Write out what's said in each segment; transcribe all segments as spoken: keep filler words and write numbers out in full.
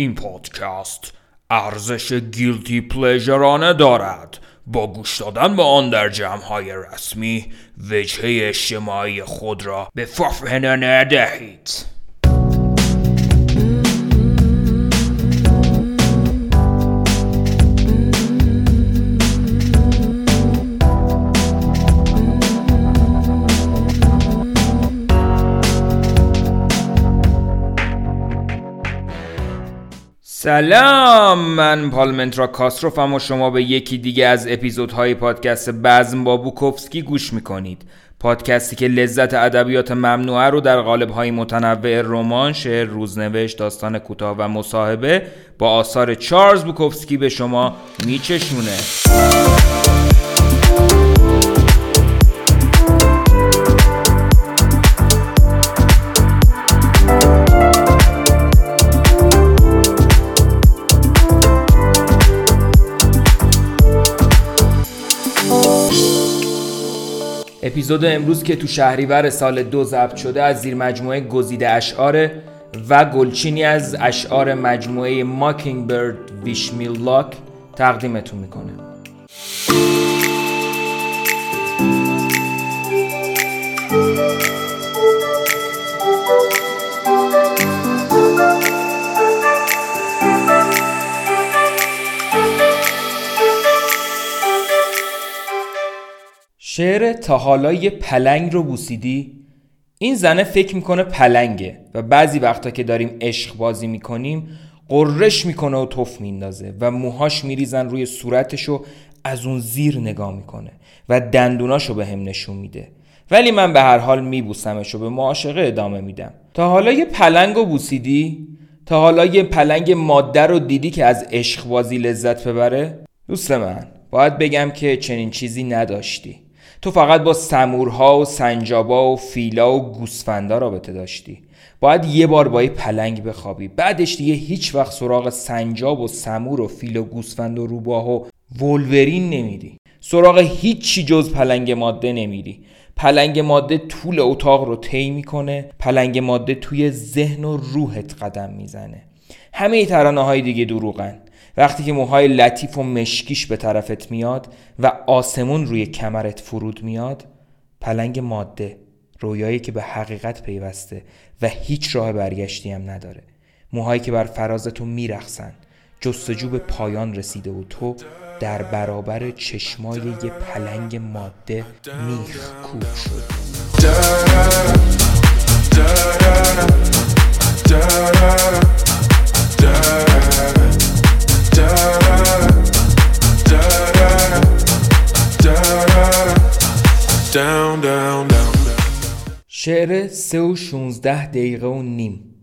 این پادکست ارزش گیلتی پلیژرانه دارد. با گوش دادن به آن در جمع‌های رسمی وجهه اجتماعی خود را به ففهنه ندهید. سلام، من پالمنترا کاستروف و شما به یکی دیگه از اپیزودهای پادکست بزم با بوکوفسکی گوش میکنید. پادکستی که لذت ادبیات ممنوعه رو در قالب‌های متنوع رمان، شعر، روزنوشت، داستان کوتاه و مصاحبه با آثار چارلز بوکوفسکی به شما میچشونه. اپیزود امروز که تو شهریور سال دو ضبط شده از زیر مجموعه گزیده اشعار و گلچینی از اشعار مجموعه mockingbird wish me luck تقدیمتون میکنه. شعر تا حالا یه پلنگ رو بوسیدی؟ این زنه فکر میکنه پلنگه و بعضی وقتا که داریم عشق بازی میکنیم قررش میکنه و تف میندازه و موهاش میریزن روی صورتشو از اون زیر نگاه میکنه و دندوناشو به هم نشون میده، ولی من به هر حال میبوسمشو به معاشقه ادامه میدم. تا حالا یه پلنگ رو بوسیدی؟ تا حالا یه پلنگ ماده رو دیدی که از عشق بازی لذت ببره؟ دوست من، باید بگم که چنین چیزی نداشتی. تو فقط با سمورها و سنجابا و فیلا و گوسفندا رابطه داشتی. باید یه بار با یه پلنگ بخوابی، بعدش دیگه هیچ وقت سراغ سنجاب و سمور و فیل و گوسفند و روباه و ولورین نمیری. سراغ هیچی جز پلنگ ماده نمیری. پلنگ ماده طول اتاق رو طی میکنه. پلنگ ماده توی ذهن و روحت قدم میزنه. همه ترانه‌های دیگه دروغن. وقتی که موهای لطیف و مشکیش به طرفت میاد و آسمون روی کمرت فرود میاد، پلنگ ماده، رویایی که به حقیقت پیوسته و هیچ راه برگشتی هم نداره، موهایی که بر فراز تو میرقصن، جستجو به پایان رسیده و تو در برابر چشمای یه پلنگ ماده میخ کور شد. شعر سه و شونزده دقیقه و نیم.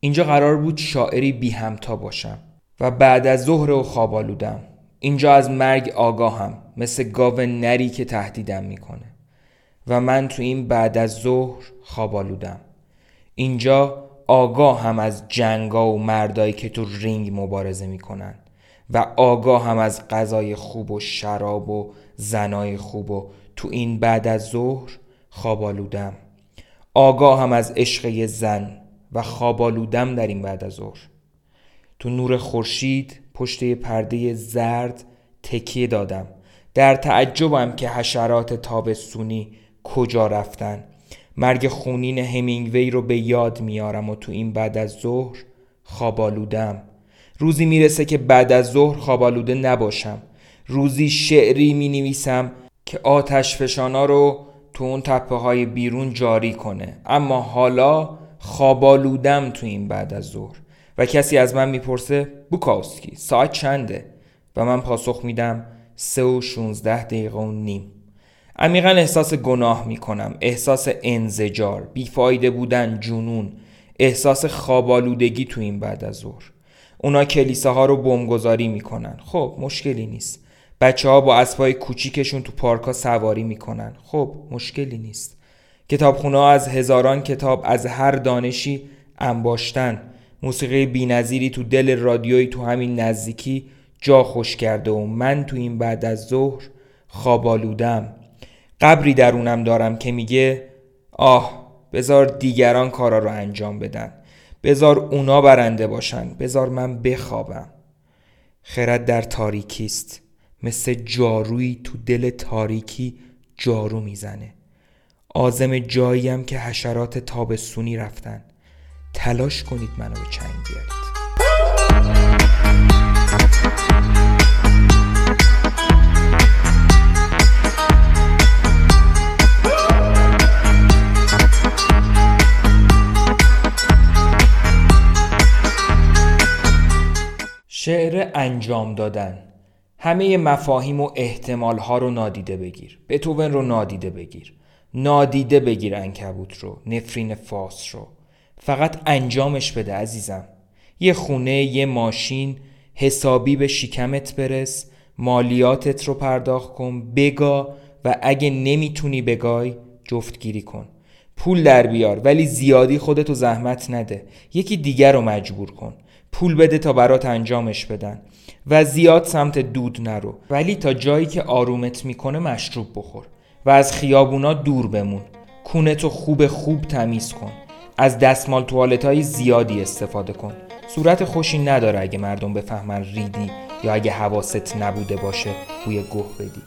اینجا قرار بود شاعری بی همتا باشم و بعد از ظهر و خواب آلودم. اینجا از مرگ آگاهم، مثل گاو نری که تهدیدم میکنه و من تو این بعد از ظهر خواب آلودم. اینجا آگاهم از جنگا و مردایی که تو رینگ مبارزه میکنن و آگاهم از غذای خوب و شراب و زنای خوب و تو این بعد از ظهر خواب آلودم. آگاهم از عشق یه زن و خواب آلودم در این بعد از ظهر. تو نور خورشید پشت یه پرده زرد تکیه دادم، در تعجبم که حشرات تابستونی کجا رفتن. مرگ خونین همینگوی رو به یاد میارم و تو این بعد از ظهر خواب آلودم. روزی میرسه که بعد از ظهر خواب آلوده نباشم. روزی شعری مینویسم که آتش فشانا رو تو اون تپه های بیرون جاری کنه، اما حالا خواب آلودم تو این بعد از ظهر و کسی از من میپرسه بوکوفسکی ساعت چنده؟ و من پاسخ میدم سه و شونزده دقیقه و نیم. عمیقا احساس گناه میکنم، احساس انزجار، بیفایده بودن، جنون، احساس خواب آلودگی تو این بعد از ظهر. اونا کلیساها رو بمبگذاری میکنن، خب مشکلی نیست. بچه ها با اسبای کوچیکشون تو پارکا سواری میکنن، خب مشکلی نیست. کتابخونه ها از هزاران کتاب از هر دانشی انباشتن. موسیقی بی‌نظیری تو دل رادیویی تو همین نزدیکی جا خوش کرده و من تو این بعد از ظهر خواب آلودم. قبری درونم دارم که میگه آه بذار دیگران کارا رو انجام بدن، بذار اونا برنده باشن، بذار من بخوابم. خرد در تاریکیست، مثل جارویی تو دل تاریکی جارو میزنه. عازم جاییم که حشرات تابستونی رفتن. تلاش کنید منو به چنگ بیارید. شعر انجام دادن. همه مفاهیم و احتمالها رو نادیده بگیر. بتوون رو نادیده بگیر. نادیده بگیر عنکبوت رو، نفرین فاس رو. فقط انجامش بده عزیزم. یه خونه، یه ماشین، حسابی به شکمت برس، مالیاتت رو پرداخت کن، بگا و اگه نمیتونی بگای جفتگیری کن. پول در بیار ولی زیادی خودتو زحمت نده. یکی دیگر رو مجبور کن. پول بده تا برات انجامش بدن و زیاد سمت دود نرو، ولی تا جایی که آرومت میکنه مشروب بخور و از خیابونا دور بمون. کونتو خوب خوب تمیز کن. از دستمال توالت‌های زیادی استفاده کن. صورت خوشی نداره اگه مردم بفهمن ریدی یا اگه حواست نبوده باشه بوی گوه بدی.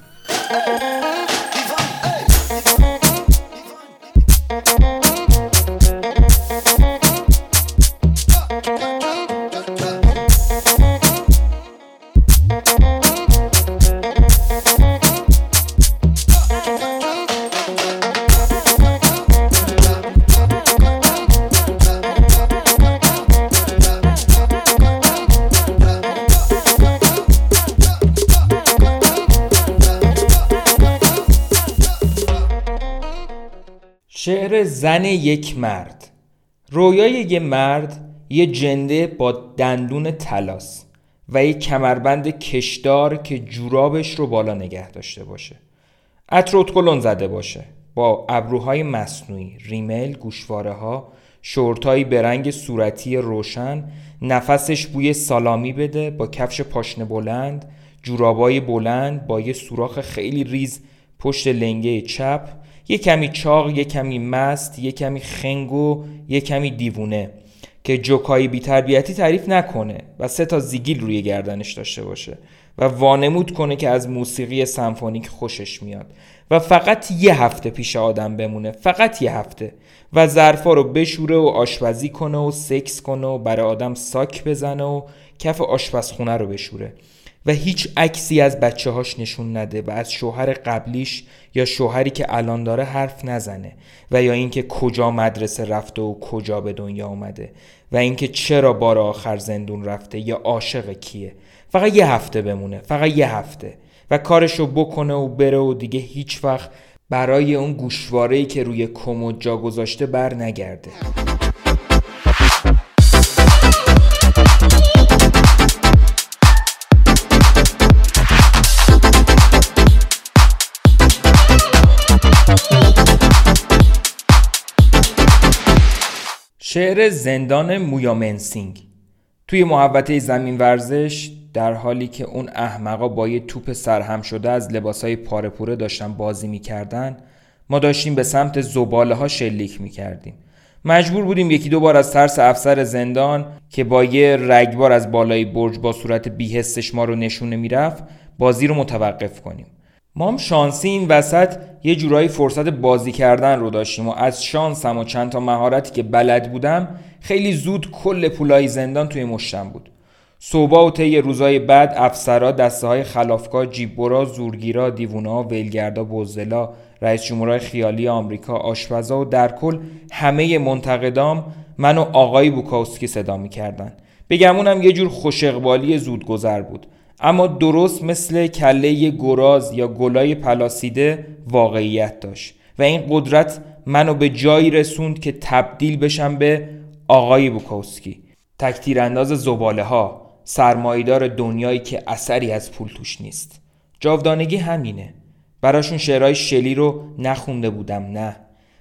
شعر زن یک مرد. رویای یه مرد یه جنده با دندون طلاست و یه کمربند کشدار که جورابش رو بالا نگه داشته باشه، عطر اتکلون زده باشه، با ابروهای مصنوعی، ریمل، گوشواره ها، شورتایی به رنگ صورتی روشن، نفسش بوی سالامی بده، با کفش پاشنه بلند، جورابای بلند با یه سوراخ خیلی ریز پشت لنگه چپ، یه کمی چاق، یه کمی مست، یه کمی خنگ و یه کمی دیوونه که جوکای بی‌تربیتی تعریف نکنه و سه تا زیگیل روی گردنش داشته باشه و وانمود کنه که از موسیقی سمفونیک خوشش میاد و فقط یه هفته پیش آدم بمونه، فقط یه هفته، و ظرفا رو بشوره و آشپزی کنه و سکس کنه و برای آدم ساک بزنه و کف آشپزخونه رو بشوره و هیچ عکسی از بچه‌هاش نشون نده و از شوهر قبلیش یا شوهری که الان داره حرف نزنه و یا اینکه کجا مدرسه رفته و کجا به دنیا اومده و اینکه چرا بار آخر زندون رفته یا عاشق کیه. فقط یه هفته بمونه، فقط یه هفته، و کارشو بکنه و بره و دیگه هیچ وقت برای اون گوشواره‌ای که روی کمد جا گذاشته بر نگرده. شعر زندان مویان سینگ. توی محوطه زمین ورزش در حالی که اون احمقا با یه توپ سرهم شده از لباسای پاره پوره داشتن بازی میکردن، ما داشتیم به سمت زباله ها شلیک میکردیم. مجبور بودیم یکی دو بار از ترس افسر زندان که با یه رگبار از بالای برج با صورت بی‌حسش ما رو نشونه میرفت بازی رو متوقف کنیم. ما هم شانسی این وسط یه جورایی فرصت بازی کردن رو داشتیم و از شانسم و چند تا مهارتی که بلد بودم خیلی زود کل پولای زندان توی مشتم بود. صبح و طی روزای بعد افسرا، دسته های خلافکار، جیببرا، زورگیرا، دیوونا، ولگردا، بزدلا، رئیس جمهورای خیالی آمریکا، آشپزا و در کل همه منتقدام منو آقای بوکوفسکی صدا می‌کردن. بگم اونم یه جور خوش اقبالی زودگذر بود، اما درست مثل کله گراز یا گلای پلاسیده واقعیت داشت و این قدرت منو به جایی رسوند که تبدیل بشم به آقای بوکوفسکی، تک‌تیرانداز زباله ها، سرمایه‌دار دنیایی که اثری از پول توش نیست. جاودانگی همینه. براشون شعرهای شلی رو نخونده بودم، نه،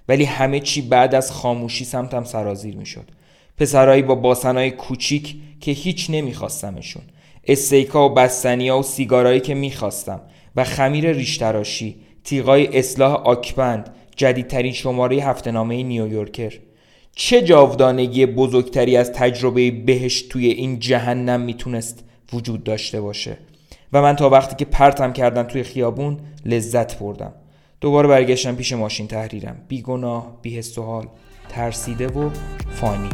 ولی همه چی بعد از خاموشی سمتم سرازیر میشد. پسرایی با باسنای کوچیک که هیچ نمیخواستمشون، استیکا و بستنیا و سیگارایی که میخواستم و خمیر ریشتراشی، تیغای اصلاح آکبند، جدیدترین شماره هفته‌نامه نیویورکر. چه جاودانگی بزرگتری از تجربه بهشت توی این جهنم میتونست وجود داشته باشه. و من تا وقتی که پرتم کردن توی خیابون لذت بردم. دوباره برگشتم پیش ماشین تحریرم، بیگناه، بی حس و حال، ترسیده و فانی.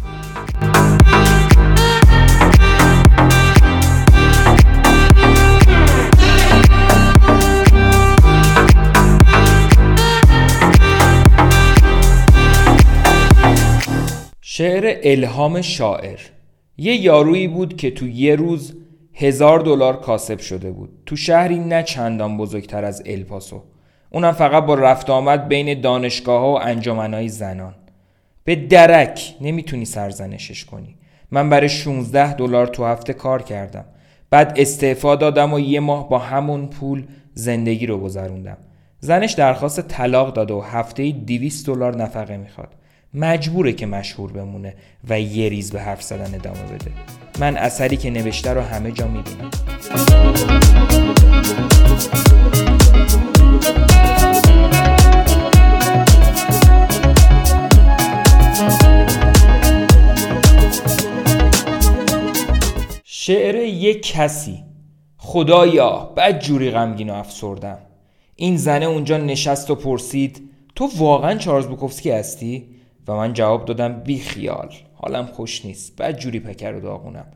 شعر الهام شاعر. یه یارویی بود که تو یه روز هزار دلار کاسب شده بود، تو شهری نه چندان بزرگتر از الپاسو، اونم فقط با رفت آمد بین دانشگاه‌ها و انجمن‌های زنان. به درک نمیتونی سرزنشش کنی. من برای شانزده دلار تو هفته کار کردم، بعد استعفا دادم و یه ماه با همون پول زندگی رو گذروندم. زنش درخواست طلاق داده و هفته‌ای دویست دلار نفقه میخواد. مجبوره که مشهور بمونه و یه ریز به حرف زدن ادامه بده. من اثری که نوشته رو همه جا میبینم. شعر یک کسی. خدایا بد جوری غمگین و افسردم. این زنه اونجا نشست و پرسید تو واقعا چارلز بوکوفسکی هستی؟ و من جواب دادم بی خیال، حالم خوش نیست، بد جوری پکر و داغونم،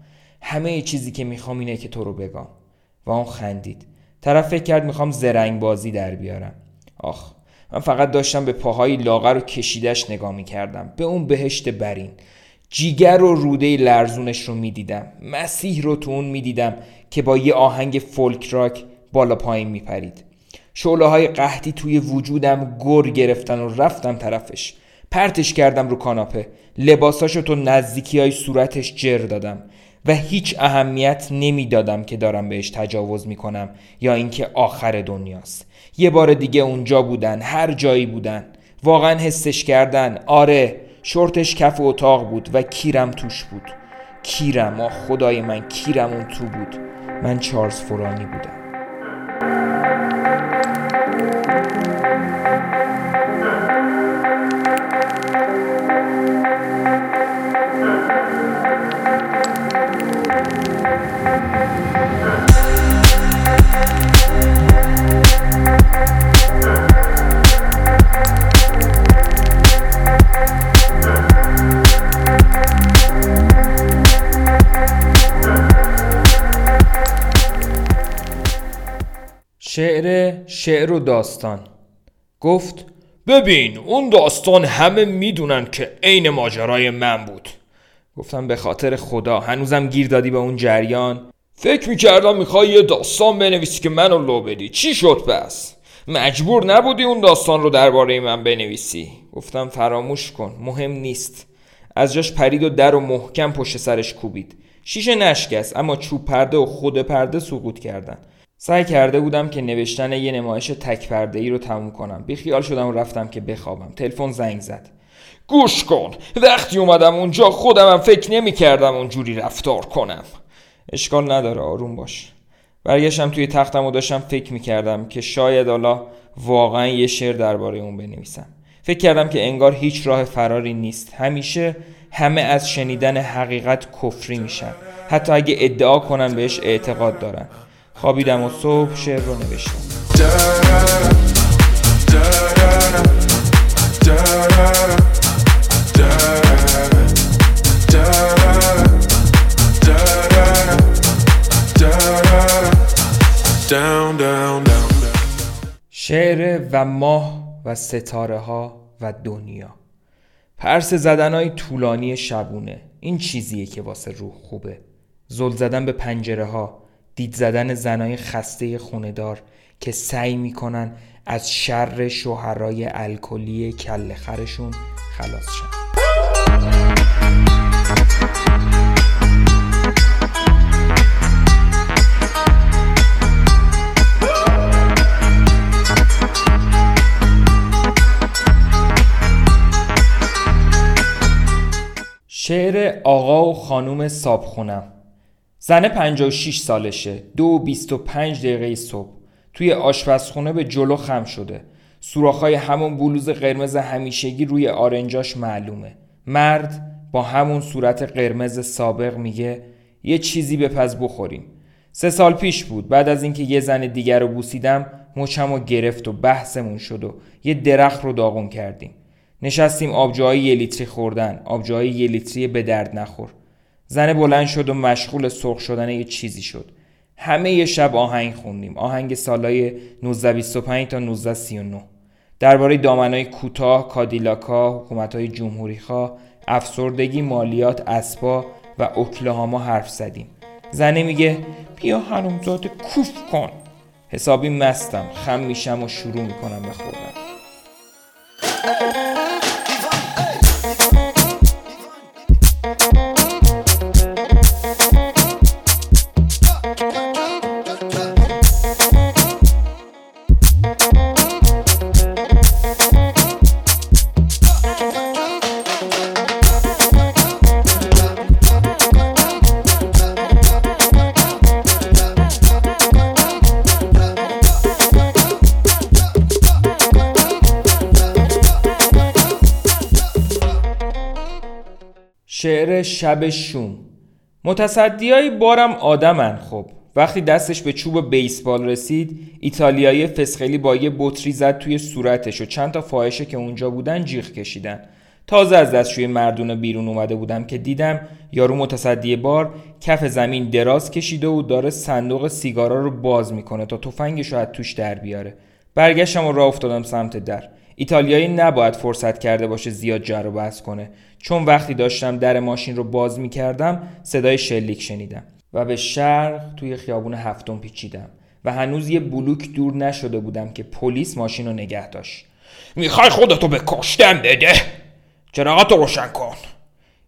همه چیزی که میخوام اینه که تو رو بگم. و اون خندید. طرف فکر کرد میخوام زرنگ بازی در بیارم. آخ من فقط داشتم به پاهای لاغر و کشیدش نگاه میکردم، به اون بهشت برین، جیگر و روده لرزونش رو میدیدم، مسیح رو تو اون میدیدم که با یه آهنگ فولک راک بالا پایین میپرید. شعله‌های قحطی توی وجودم گر گرفتن و رفتم طرفش، پرتش کردم رو کاناپه، لباساشو تو نزدیکیای صورتش جر دادم و هیچ اهمیت نمیدادم که دارم بهش تجاوز میکنم یا اینکه آخر دنیاست. یه بار دیگه اونجا بودن، هر جایی بودن، واقعا حسش کردن. آره شورتش کف اتاق بود و کیرم توش بود. کیرم، آه خدای من، کیرم اون تو بود. من چارلز فرانی بودم. شعر شعر و داستان. گفت ببین اون داستان همه میدونن که عین ماجرای من بود. گفتم به خاطر خدا هنوزم گیر دادی به اون جریان؟ فکر میکردم میخوای یه داستان بنویسی که منو لو بدی. چی شد پس؟ مجبور نبودی اون داستان رو درباره من بنویسی؟ گفتم فراموش کن، مهم نیست. از جاش پرید و در و محکم پشت سرش کوبید. شیشه نشکست اما چوب پرده و خود پرده سقوط کردن. سعی کرده بودم که نوشتن یه نمایش تک پرده‌ای رو تموم کنم. بیخیال شدم و رفتم که بخوابم. تلفن زنگ زد. گوش کن، وقتی اومدم اونجا خودمم فکر نمی کردم اونجوری رفتار کنم. اشکال نداره، آروم باش. برگشتم توی تختم و داشتم فکر می کردم که شاید حالا واقعا یه شعر درباره اون بنویسم. فکر کردم که انگار هیچ راه فراری نیست. همیشه همه از شنیدن حقیقت کفری میشن، حتی اگه ادعا کنن بهش اعتقاد دارن. خوابیدم و صبح شعر رو نوشتم. شعر و ماه و ستاره ها و دنیا. پرسه زدنهای طولانی شبونه، این چیزیه که واسه روح خوبه. زل زدن به پنجره ها، دید زدن زنای خسته خوندار که سعی میکنن از شر شوهرای الکلی کله خرشون خلاص شن. شعر آقا و خانوم صابخونم. زنه پنجاه و شش سالشه، دو و بیست و پنج دقیقه صبح توی آشپزخونه به جلو خم شده. سوراخ‌های همون بلوز قرمز همیشگی روی آرنجاش معلومه. مرد با همون صورت قرمز سابق میگه یه چیزی بپز بخوریم. سه سال پیش بود، بعد از اینکه یه زن دیگر رو بوسیدم مچمو گرفت و بحثمون شد و یه درخت رو داغون کردیم. نشستیم آبجوهای یه لیتری خوردن، آبجوهای یه لیتری به درد نخور. زن بلند شد و مشغول سرخ شدن یه چیزی شد. همه یه شب آهنگ خوندیم، آهنگ سالای نوزده بیست و پنج تا نوزده سی و نه. درباره دامنای کوتاه، کادیلاکا، حکومت‌های جمهوری‌خواه، افسردگی، مالیات، اسبا و اوکلاهاما حرف زدیم. زنه میگه بیا حرومزاده کوف کن. حسابی مستم، خم میشم و شروع میکنم به خوردن. شعر شب شوم. متصدیای بارم آدمن خب. وقتی دستش به چوب بیسبال رسید، ایتالیایی فسخلی با یه بطری زد توی صورتش و چند تا فاحشه که اونجا بودن جیغ کشیدن. تازه از دستشوی مردونه بیرون اومده بودم که دیدم یارو متصدی بار کف زمین دراز کشیده و داره صندوق سیگارا رو باز میکنه تا تفنگش رو از توش در بیاره. برگشتم و راه افتادم سمت در. ایتالیایی نباید فرصت کرده باشه زیاد جر و بحث کنه، چون وقتی داشتم در ماشین رو باز می‌کردم صدای شلیک شنیدم و به شرق توی خیابون هفتم پیچیدم و هنوز یه بلوک دور نشده بودم که پلیس ماشین رو نگه داشت. میخوای خودتو به کشتن بده؟ چراغاتو روشن کن.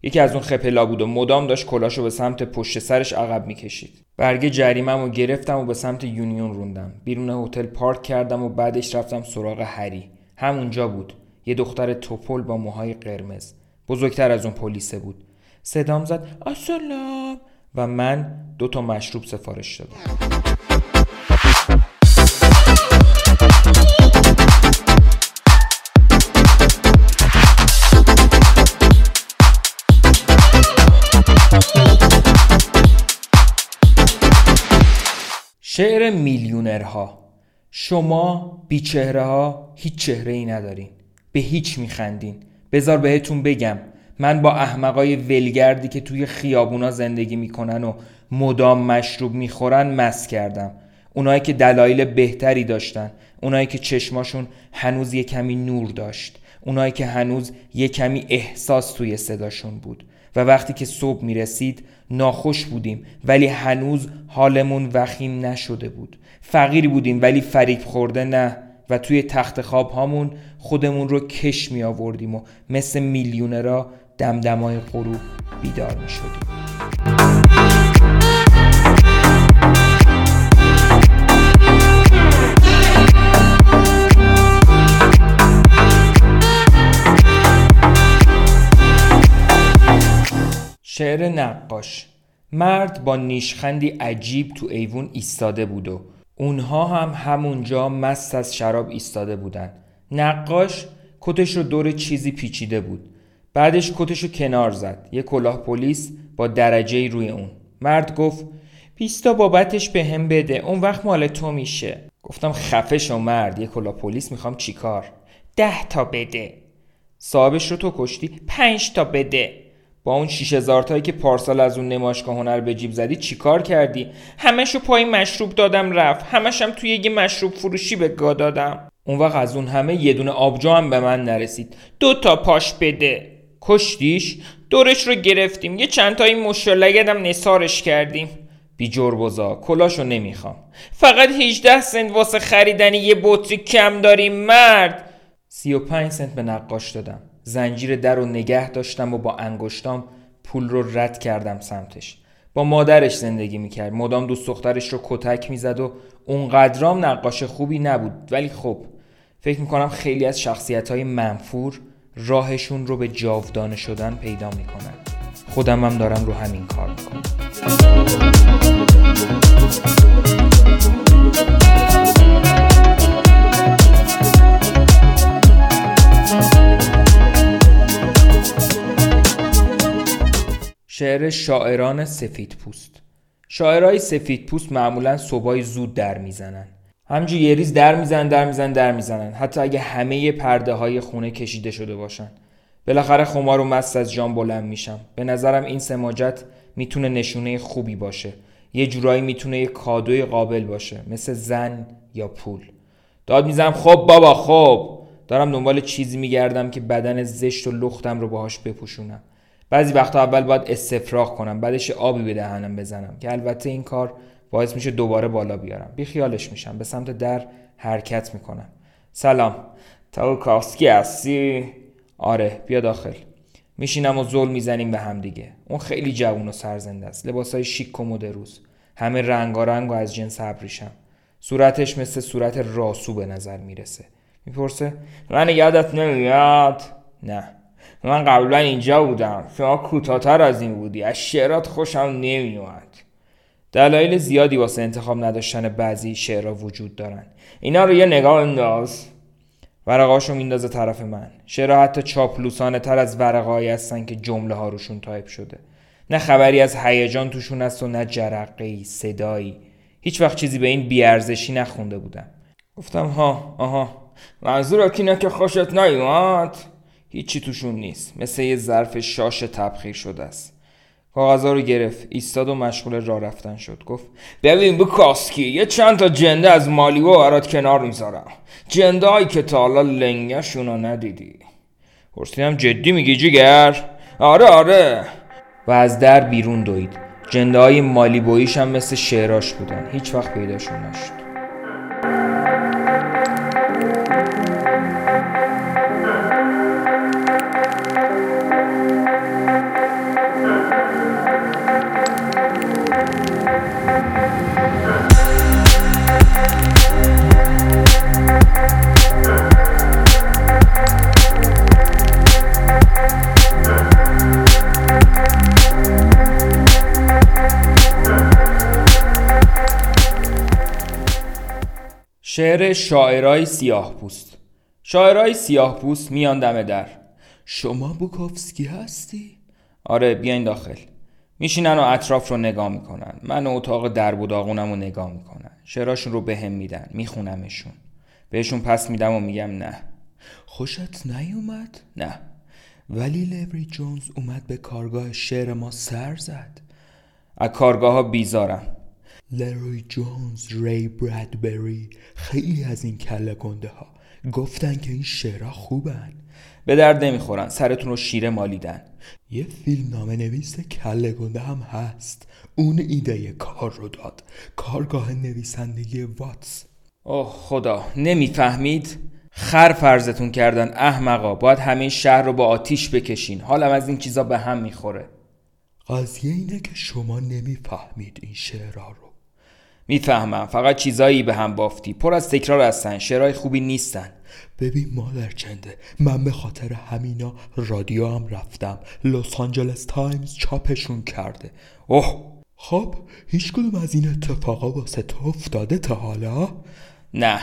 یکی از اون خپلا بود و مدام داشت کلاشو به سمت پشت سرش عقب می‌کشید. برگه جریمه‌مو گرفتم و به سمت یونیون روندم. بیرون هتل پارک کردم و بعدش رفتم سراغ هری. همونجا بود، یه دختر توپل با موهای قرمز، بزرگتر از اون پلیسه بود. صدام زد آسلام و من دو تا مشروب سفارش دادم. شعر میلیونرها. شما بی چهره ها هیچ چهره ای ندارین، به هیچ میخندین. بذار بهتون بگم، من با احمقای ولگردی که توی خیابونا زندگی میکنن و مدام مشروب میخورن مس کردم. اونایی که دلایل بهتری داشتن، اونایی که چشماشون هنوز یه کمی نور داشت، اونایی که هنوز یه کمی احساس توی صداشون بود. و وقتی که صبح میرسید ناخوش بودیم ولی هنوز حالمون وخیم نشده بود. فقیر بودیم ولی فریب خورده نه، و توی تخت خواب هامون خودمون رو کش می آوردیم و مثل میلیونرها دمدمای غروب بیدار می شدیم. شعر نقاش. مرد با نیشخندی عجیب تو ایوون ایستاده بود و اونها هم همونجا مست از شراب ایستاده بودن. نقاش کتش رو دور چیزی پیچیده بود. بعدش کتش رو کنار زد. یه کلاه پلیس با درجه روی اون. مرد گفت بیستا بابتش به هم بده، اون وقت مال تو میشه. گفتم خفه شو مرد، یه کلاه پلیس میخوام چیکار؟ ده تا بده. صاحبش رو تو کشتی؟ پنج تا بده. با اون شیش هزار تایی که پارسال از اون نمایشگاه هنر به جیب زدی چیکار کردی؟ همشو پای مشروب دادم رفت، همشم توی یه مشروب فروشی به گا دادم. اون وقت از اون همه یه دونه آبجو هم به من نرسید. دو تا پاش بده. کشتیش؟ دورش رو گرفتیم، یه چند تا این مشلگدم نثارش کردیم. بی جربوزا، کلاشو نمیخوام. فقط هجده سنت واسه خریدن یه بطری کم داریم مرد. سی و پنج سنت به نقاش دادم. زنجیر در رو نگه داشتم و با انگشتام پول رو رد کردم سمتش. با مادرش زندگی میکرد، مدام دوست دخترش رو کتک میزد و اونقدرام نقاش خوبی نبود، ولی خب فکر میکنم خیلی از شخصیت‌های منفور راهشون رو به جاودانه شدن پیدا میکنن. خودم هم دارم رو همین کار میکنم. شعر شاعران سفیدپوست. شاعرای سفیدپوست معمولاً صبحای زود در میزنن. همجور یه ریز در میزنن در میزنن در میزنن حتی اگه همه پرده های خونه کشیده شده باشن. بالاخره خمار و مست از جام بلند میشم. به نظرم این سماجت میتونه نشونه خوبی باشه. یه جورایی میتونه یه کادوی قابل باشه، مثل زن یا پول. داد میزنم خب بابا خب. دارم دنبال چیزی میگردم که بدن زشت و لختم رو باهاش بپوشونم. بعضی وقتا اول باید استفراغ کنم، بعدش آبی به دهنم بزنم که البته این کار باعث میشه دوباره بالا بیارم. بی خیالش میشم، به سمت در حرکت میکنم. سلام، تو کاسکی هستی؟ آره، بیا داخل. میشینم و زل میزنیم به هم دیگه. اون خیلی جوون و سرزنده است. لباسای شیک و مدروز، همه رنگارنگ و از جنس ابریشم. صورتش مثل صورت راسو به نظر میرسه. میپرسه من یادت نمیاد؟ نه، من قبلا اینجا بودم، شما کوتاه‌تر از این بودی، از شعرات خوشم نمیومد. دلایل زیادی واسه انتخاب نداشتن بعضی شعرها وجود دارن. اینا رو یه نگاه انداز. ورقاشو میندازه طرف من. شعرها حتی چاپلوسانه تر از ورقایی هستن که جمله ها روشون تایپ شده. نه خبری از هیجان توشون است و نه جرقه‌ای، صدایی. هیچ وقت چیزی به این بی‌ارزشی نخونده بودم. گفتم ها، آها، منظورت اینه که خوشت نیومد؟ هیچی توشون نیست، مثل یه ظرف شاش تبخیر شده است. کاغذها رو گرفت، ایستاد و مشغول راه رفتن شد. گفت ببین بوکاسکی، یه چند تا جنده از مالیو برات کنار میذارم، جنده هایی که تا حالا لنگه شونا ندیدی. پرسیدم جدی میگی جیگر؟ آره آره. و از در بیرون دوید. جنده های مالیبویش هم مثل شعراش بودن، هیچ وقت پیداشون نشد. شعر شاعرای سیاه پوست. شاعرای سیاه پوست میان دم در. شما بوکوفسکی هستی؟ آره، بیاین داخل. میشینن و اطراف رو نگاه میکنن. من و اتاق درب و داغونم رو نگاه میکنن. شعراشون رو بهم میدن، میخونمشون. بهشون پس میدم و میگم نه. خوشت نیومد؟ نه. ولی لری جونز اومد به کارگاه شعر ما سر زد. از کارگاه ها بیزارم. لری جونز، ری برادبری، خیلی از این کله گنده ها گفتن که این شعرها خوبن. به درد نمیخورن، سرتون رو شیره مالیدن. یه فیلمنامه نویس کله گنده هم هست، اون ایده کار رو داد، کارگاه نویسندگی واتس. اوه خدا، نمیفهمید؟ خر فرضتون کردن احمقا، باید همین شهر رو با آتیش بکشین. حالم از این چیزا به هم میخوره. قضیه اینه که شما نمیفهمید این شعرها رو. میفهمم، فقط چیزایی به هم بافتی، پر از تکرار هستن، شعرهای خوبی نیستن. ببین مادر چنده، من به خاطر همینا رادیو هم رفتم، لس آنجلس تایمز چاپشون کرده. اوه خب هیچ کدوم از این اتفاقا واسه تو افتاده تا حالا؟ نه.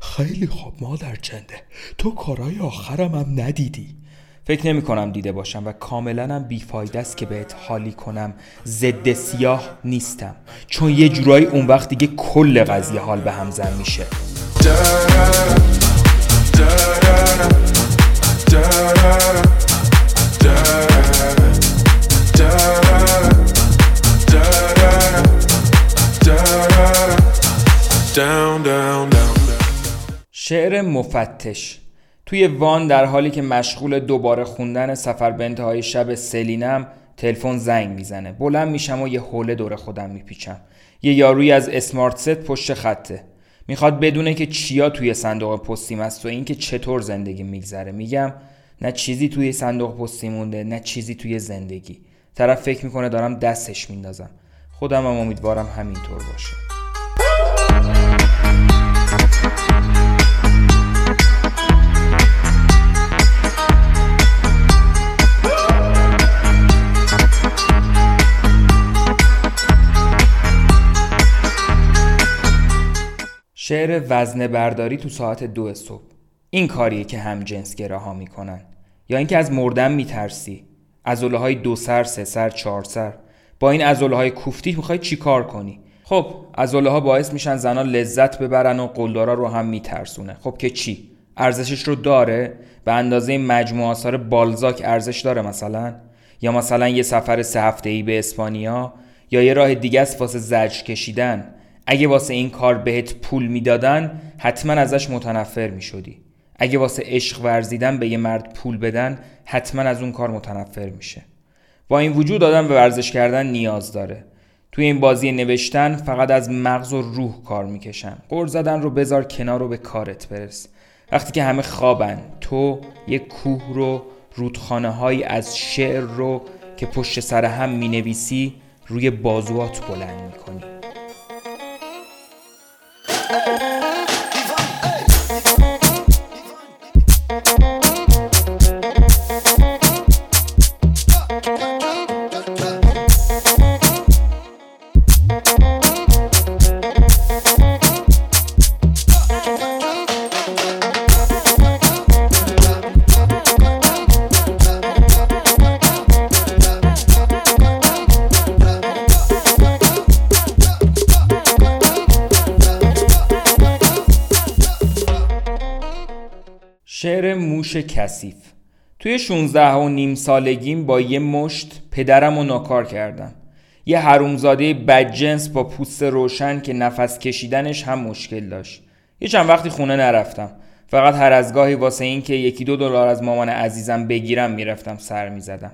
خیلی خب مادر چنده، تو کارهای آخرم هم ندیدی. فکر نمی کنم دیده باشم و کاملا هم بیفایده است که بهت حالی کنم. ضد سیاه نیستم، چون یه جورایی اون وقت دیگه کل قضیه حال به هم زن میشه. شعر مفتش. توی وان در حالی که مشغول دوباره خوندن سفر به انتهای شب سلینم، تلفن زنگ میزنه. بلند میشم و یه حوله دور خودم میپیچم. یه یارویی از اسمارت ست پشت خطه. میخواد بدونه که چیا توی صندوق پستیم است و اینکه چطور زندگی میگذره. میگم نه چیزی توی صندوق پستی مونده، نه چیزی توی زندگی. طرف فکر میکنه دارم دستش میندازم. خودم هم امیدوارم همینطور باشه. شعر وزنه برداری تو ساعت دو صبح. این کاریه که هم جنسگراها میکنن. یا اینکه از مردن میترسی. عضله‌های دو سر، سه سر، چهار سر. با این عضله‌های کوفتی می‌خوای چیکار کنی؟ خب عضله‌ها باعث میشن زنا لذت ببرن و قلدارا رو هم میترسونه. خب که چی؟ ارزشش رو داره؟ به اندازه مجموعه آثار بالزاک ارزش داره مثلا؟ یا مثلا یه سفر سه هفته‌ای به اسپانیا؟ یا یه راه دیگه است واسه زجر کشیدن. اگه واسه این کار بهت پول میدادن حتما ازش متنفر میشدی. اگه واسه عشق ورزیدن به یه مرد پول بدن حتما از اون کار متنفر میشه. با این وجود آدم به ورزش کردن نیاز داره. توی این بازی نوشتن فقط از مغز و روح کار میکشن. قرض زدن رو بذار کنار و به کارت برس. وقتی که همه خوابن تو یه کوه رو، رودخانه هایی از شعر رو که پشت سر هم مینویسی روی بازوات بلند میکنی. شعر موش کثیف. توی شانزده و نیم سالگیم با یه مشت پدرم رو ناکار کردم. یه حرومزاده بدجنس با پوست روشن که نفس کشیدنش هم مشکل داشت. یه چند وقتی خونه نرفتم. فقط هر از گاهی واسه این که یکی دو دلار از مامان عزیزم بگیرم میرفتم سر میزدم.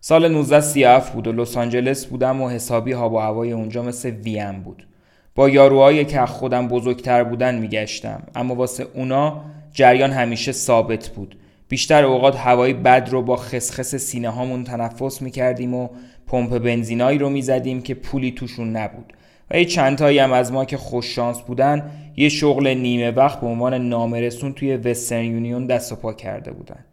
سال نوزده سی و هفت بود و لس آنجلس بودم و حسابی ها با هوای اونجا مثل وین بود. با یاروهایی که از خودم بزرگتر بودن میگشتم، اما واسه اونا جریان همیشه ثابت بود. بیشتر اوقات هوای بد رو با خسخس سینه هامون تنفس میکردیم و پمپ بنزینایی رو میزدیم که پولی توشون نبود و یه چند تایی هم از ما که خوش شانس بودن یه شغل نیمه وقت به عنوان نامرسون توی وسترن یونیون دست و پا کرده بودن.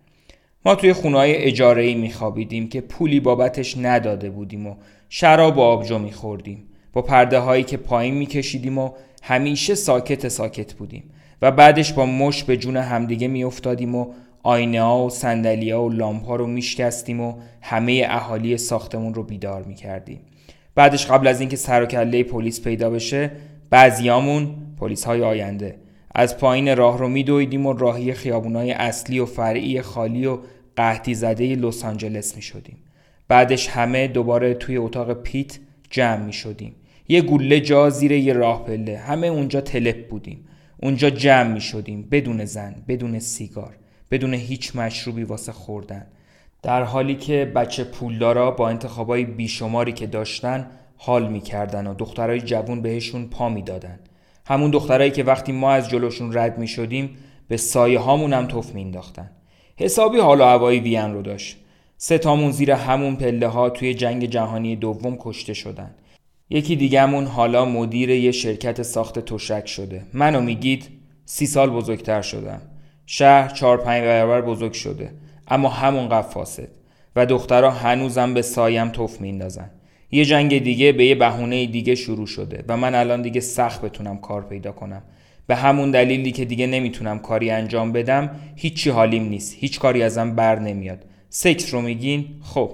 ما توی خونه‌های اجاره‌ای میخوابیدیم که پولی بابتش نداده بودیم و شراب و آبجو میخوردیم، با پرده هایی که پایین میکشیدیم و همیشه ساکت ساکت بودیم و بعدش با مش به جون همدیگه میافتادیم و آینه ها و صندلی ها و لامپ ها رو میشکستیم و همه اهالی ساختمون رو بیدار میکردیم. بعدش قبل از اینکه سر و کله پلیس پیدا بشه، بعضیامون، پلیس های آینده، از پایین راه رو میدویدیم و راهی خیابونای اصلی و فرعی خالی و قحطی زده لس آنجلس میشدیم. بعدش همه دوباره توی اتاق پیت جمع میشدیم. یه گوله جا زیر یه راه پله، همه اونجا تلپ بودیم. اونجا جمع می شدیم، بدون زن، بدون سیگار، بدون هیچ مشروبی واسه خوردن، در حالی که بچه پولدارا با انتخابای بیشماری که داشتن حال می کردن و دخترای جوون بهشون پا می دادن. همون دخترایی که وقتی ما از جلوشون رد می شدیم به سایه هامون هم تف می انداختن. حسابی حال و هوای وین رو داشت. سه تامون زیر همون پله ها توی جنگ جهانی دوم کشته شدن. یکی دیگه‌مون حالا مدیر یه شرکت ساخت تشک شده. منو میگید سی سال بزرگتر شدم. شهر چهار پنج برابر بزرگ شده، اما همونقدر فاسد و دخترها هنوزم به سایم تف میندازن. یه جنگ دیگه به یه بهونه دیگه شروع شده و من الان دیگه سخت بتونم کار پیدا کنم. به همون دلیلی که دیگه نمیتونم کاری انجام بدم، هیچی حالیم نیست. هیچ کاری ازم بر نمیاد. سکس رو میگین؟ خب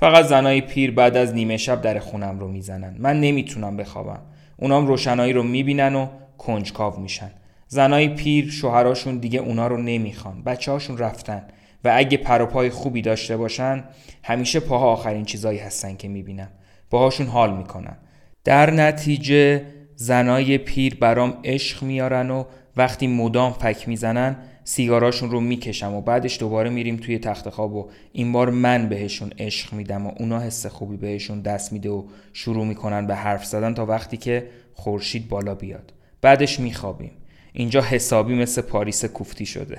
فقط زنای پیر بعد از نیمه شب در خونم رو میزنن. من نمیتونم بخوابم. اونام روشنایی رو میبینن و کنجکاو میشن. زنای پیر شوهراشون دیگه اونا رو نمیخوان. بچه‌هاشون رفتن و اگه پر و پای خوبی داشته باشن همیشه پاها آخرین چیزایی هستن که میبینم. باهاشون حال میکنن. در نتیجه زنای پیر برام عشق میارن و وقتی مدام پک میزنن سیگاراشون رو میکشم و بعدش دوباره میریم توی تخت خواب و این بار من بهشون عشق میدم و اونا حس خوبی بهشون دست میده و شروع میکنن به حرف زدن تا وقتی که خورشید بالا بیاد. بعدش میخوابیم. اینجا حسابی مثل پاریس کوفتی شده.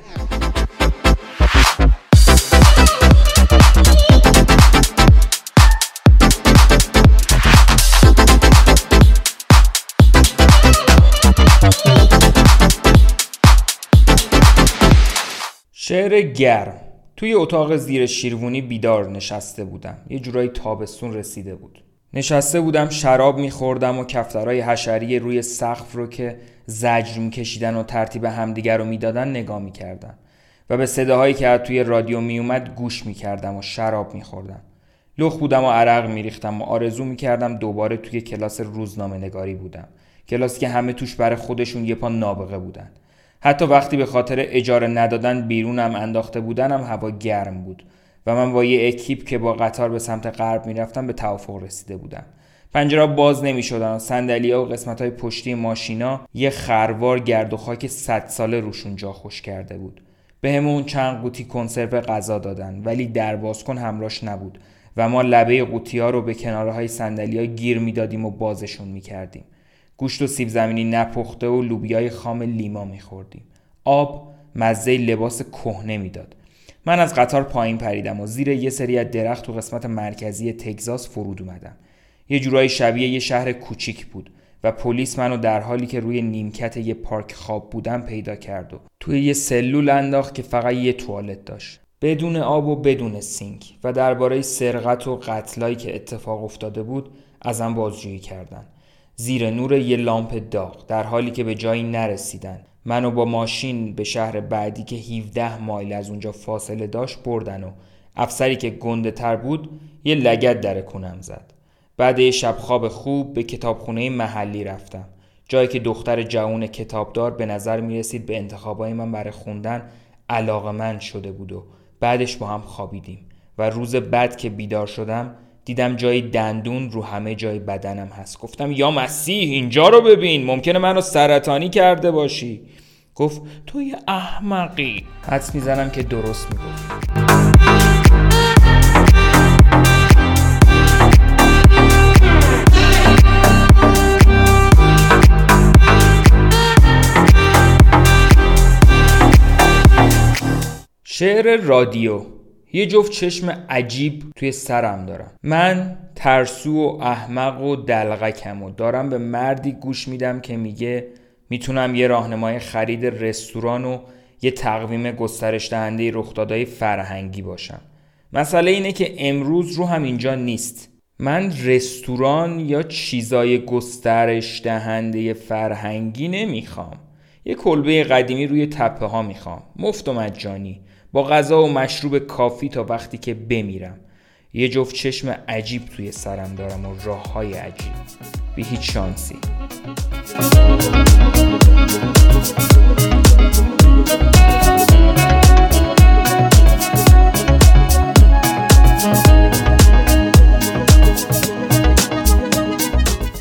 شعر گرم. توی اتاق زیر شیروانی بیدار نشسته بودم. یه جورایی تابستون رسیده بود. نشسته بودم شراب میخوردم و کفترهای حشری روی سقف رو که زجر میکشیدن و ترتیب همدیگر رو میدادن نگاه میکردم و به صداهایی که از توی رادیو میومد گوش میکردم و شراب میخوردم. لخ بودم و عرق میریختم و آرزو میکردم دوباره توی کلاس روزنامه نگاری بودم. کلاسی که همه توش برای خودشون یه پا نابغه بودن. حتی وقتی به خاطر اجاره ندادن بیرونم انداخته بودنم هوا گرم بود و من با یه اکیپ که با قطار به سمت غرب میرفتم به توافق رسیده بودم. پنجره‌ها باز نمی‌شدن، صندلی‌ها و قسمت‌های پشتی ماشینا یه خروار گرد و خاک صد ساله روشون جا خوش کرده بود. بهمون چند قوطی کنسرو غذا دادن ولی دربازکن همراهش نبود و ما لبه قوطی‌ها رو به کنارهای صندلی‌ها گیر می‌دادیم و بازشون می‌کردیم. گوشت و سیب زمینی نپخته و لوبیای خام لیما می‌خوردیم. آب مزه لباس کهنه می‌داد. من از قطار پایین پریدم و زیر یه سری از درخت تو قسمت مرکزی تگزاس فرود اومدم. یه جورایی شبیه یه شهر کوچیک بود و پلیس منو در حالی که روی نیمکت یه پارک خواب بودم پیدا کرد و توی یه سلول انداخت که فقط یه توالت داشت، بدون آب و بدون سینک، و درباره سرقت و قتلایی که اتفاق افتاده بود ازم بازجویی کردن زیر نور یه لامپ داغ، در حالی که به جایی نرسیدن. منو با ماشین به شهر بعدی که هفده مایل از اونجا فاصله داشت بردن و افسری که گنده‌تر بود یه لگد در کونم زد. بعد یه شب خواب خوب به کتابخونه محلی رفتم، جایی که دختر جوان کتابدار به نظر می رسید به انتخابای من برای خوندن علاقه‌مند شده بود و بعدش با هم خوابیدیم و روز بعد که بیدار شدم دیدم جای دندون رو همه جای بدنم هست. گفتم یا مسیح اینجا رو ببین، ممکنه منو سرطانی کرده باشی. گفت تو یه احمقی. حدس میزنم که درست میگفت. شعر رادیو. یه جفت چشم عجیب توی سرم دارم. من ترسو و احمق و دلغکم و دارم به مردی گوش میدم که میگه میتونم یه راهنمای خرید رستوران و یه تقویم گسترش دهنده رخدادهای فرهنگی باشم. مسئله اینه که امروز رو هم اینجا نیست. من رستوران یا چیزای گسترش دهنده فرهنگی نمیخوام. یه کلبه قدیمی روی تپه ها میخوام، مفت و مجانی، با غذا و مشروب کافی تا وقتی که بمیرم. یه جفت چشم عجیب توی سرم دارم و راه های عجیب، بی هیچ شانسی.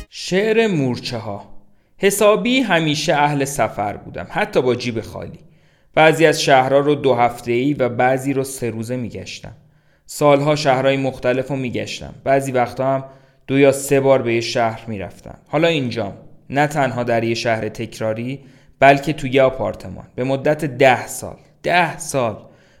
شعر مورچه ها. حسابی همیشه اهل سفر بودم، حتی با جیب خالی. بعضی از شهرها رو دو هفته‌ای و بعضی رو سه روزه میگشتم. سالها شهرهای مختلف رو میگشتم. بعضی وقتا هم دو یا سه بار به یه شهر میرفتم. حالا اینجام، نه تنها در یه شهر تکراری بلکه تو یه آپارتمان به مدت ده سال. ده سال.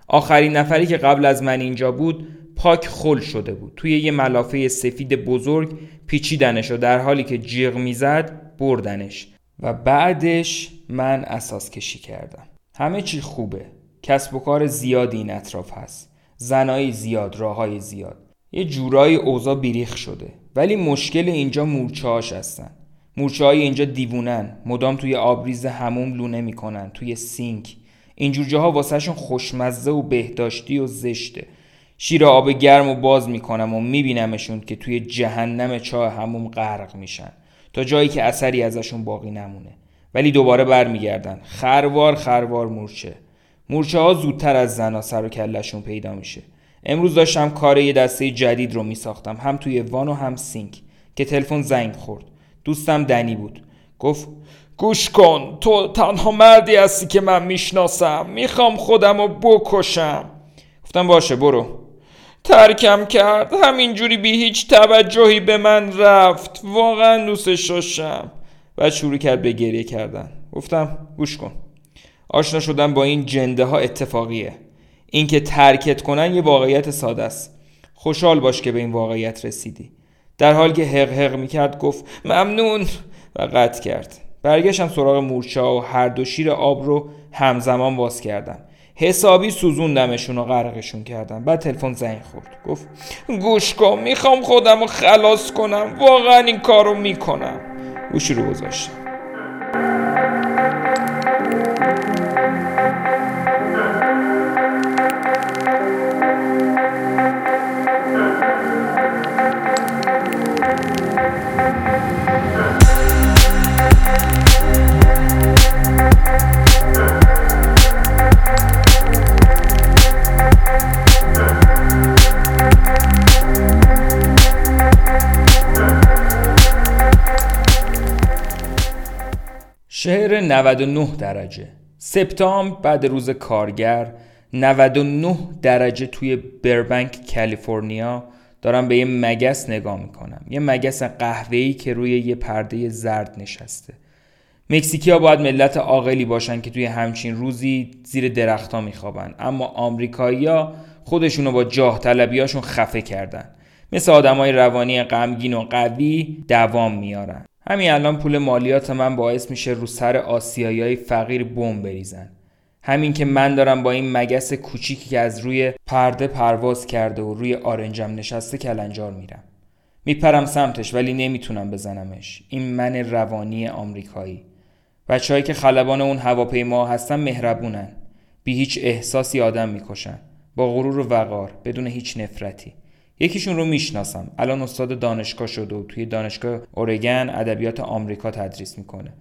آخرین نفری که قبل از من اینجا بود پاک خل شده بود. توی یه ملافه سفید بزرگ پیچیدنش و در حالی که جیغ میزد بردنش و بعدش من اساس کشی کردم. همه چی خوبه. کسب و کار زیادی این اطراف هست. زنای زیاد، راههای زیاد. یه جورایی اوضاع بیریخ شده. ولی مشکل اینجا مورچه‌هاش هستن. مورچه‌های اینجا دیوونن. مدام توی آبریز حموم لونه میکنن، توی سینک. اینجور جاها واسهشون خوشمزه و بهداشتی و زشته. شیر آب گرمو باز میکنم و میبینمشون که توی جهنم چاه حموم غرق میشن تا جایی که اثری ازشون باقی نمونه. ولی دوباره برمیگردن، خروار خروار مورچه. مورچه ها زودتر از زنا سر و کلشون پیدا میشه. امروز داشتم کار یه دسته جدید رو میساختم، هم توی وان و هم سینک، که تلفن زنگ خورد. دوستم دنی بود. گفت گوش کن، تو تنها مردی هستی که من میشناسم، میخوام خودم رو بکشم. گفتم باشه برو. ترکم کرد، همینجوری بی هیچ توجهی به من رفت. واقعا دوستش داشتم. بعد شروع کرد به گریه کردن. گفتم گوش کن، آشنا شدن با این جنده ها اتفاقیه. این که ترکت کنن یه واقعیت ساده است. خوشحال باش که به این واقعیت رسیدی. در حالی که هق هق میکرد گفت ممنون و قطع کرد. برگشتم سراغ مورچه ها و هر دو شیر آب رو همزمان باز کردم. حسابی سوزوندمشون و غرقشون کردم. بعد تلفن زنگ خورد. گفت گوش کن، میخوام خودم رو خلاص کنم، واقعا این کارو میکنم. گوشی رو گذاشتم. شعر نود و نه درجه. سپتامبر بعد روز کارگر، نود و نه درجه توی بربنک کالیفرنیا، دارم به یه مگس نگاه میکنم، یه مگس قهوه‌ای که روی یه پرده زرد نشسته. مکزیکی‌ها باید ملت عاقلی باشن که توی همچین روزی زیر درخت‌ها میخوابن، اما آمریکایی‌ها خودشونو با جاه طلبیاشون خفه کردن. مثل آدمای روانی غمگین و قوی دوام میارن. همین الان پول مالیات من باعث میشه رو سر آسیایی‌های فقیر بمب بریزن. همین که من دارم با این مگس کوچیکی که از روی پرده پرواز کرده و روی آرنجم نشسته کلنجار میرم. میپرم سمتش ولی نمیتونم بزنمش. این من روانی آمریکایی. بچه‌هایی که خلبان اون هواپیما هستن مهربونن. بی هیچ احساسی آدم میکشن. با غرور و وقار، بدون هیچ نفرتی. یکیشون رو میشناسم. الان استاد دانشگاه شده و توی دانشگاه اورگن ادبیات آمریکا تدریس میکنه.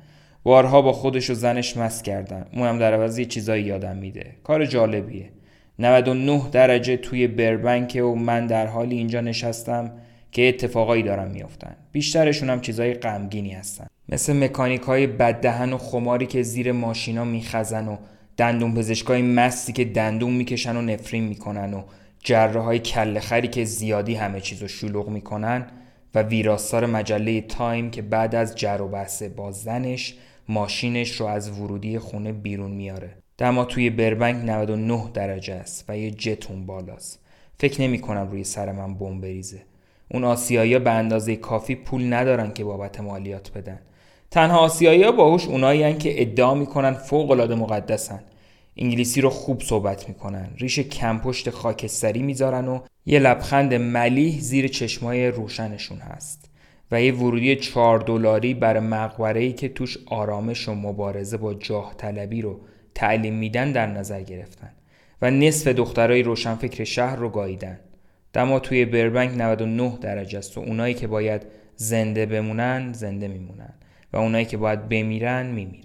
بارها با خودش و زنش مست کردن. اونم در عوض یه چیزایی یادم میده. کار جالبیه. نود و نه درجه توی بربنک و من در حالی اینجا نشستم که اتفاقایی دارن میافتن. بیشترشون هم چیزای غمگینی هستن. مثل مکانیکای بددهن و خماری که زیر ماشینا میخزن و دندون پزشکای مستی که دندون میکشن و نفرین میکنن و جراحای کله‌خری که زیادی همه چیزو شلوغ میکنن و ویراستار مجله تایم که بعد از جر و بحث با زنش ماشینش رو از ورودی خونه بیرون میاره. دما توی بربنک نود و نه درجه است و یه جتون بالاست. فکر نمی‌کنم روی سر من بمب بریزه. اون آسیایی‌ها به اندازه کافی پول ندارن که بابت مالیات بدن. تنها آسیایی‌ها باهوش اونایین که ادعا می‌کنن فوق‌العاده مقدسن. انگلیسی رو خوب صحبت می‌کنن. ریش کم‌پشت خاکستری می‌ذارن و یه لبخند ملیح زیر چشمای روشنشون هست و یه ورودی چهار دلاری برای مقبره‌ای که توش آرامش و مبارزه با جاه طلبی رو تعلیم میدن در نظر گرفتن و نصف دخترای روشنفکر شهر رو گاییدن. دما توی بربنک نود و نه درجه است و اونایی که باید زنده بمونن زنده میمونن و اونایی که باید بمیرن میمیرن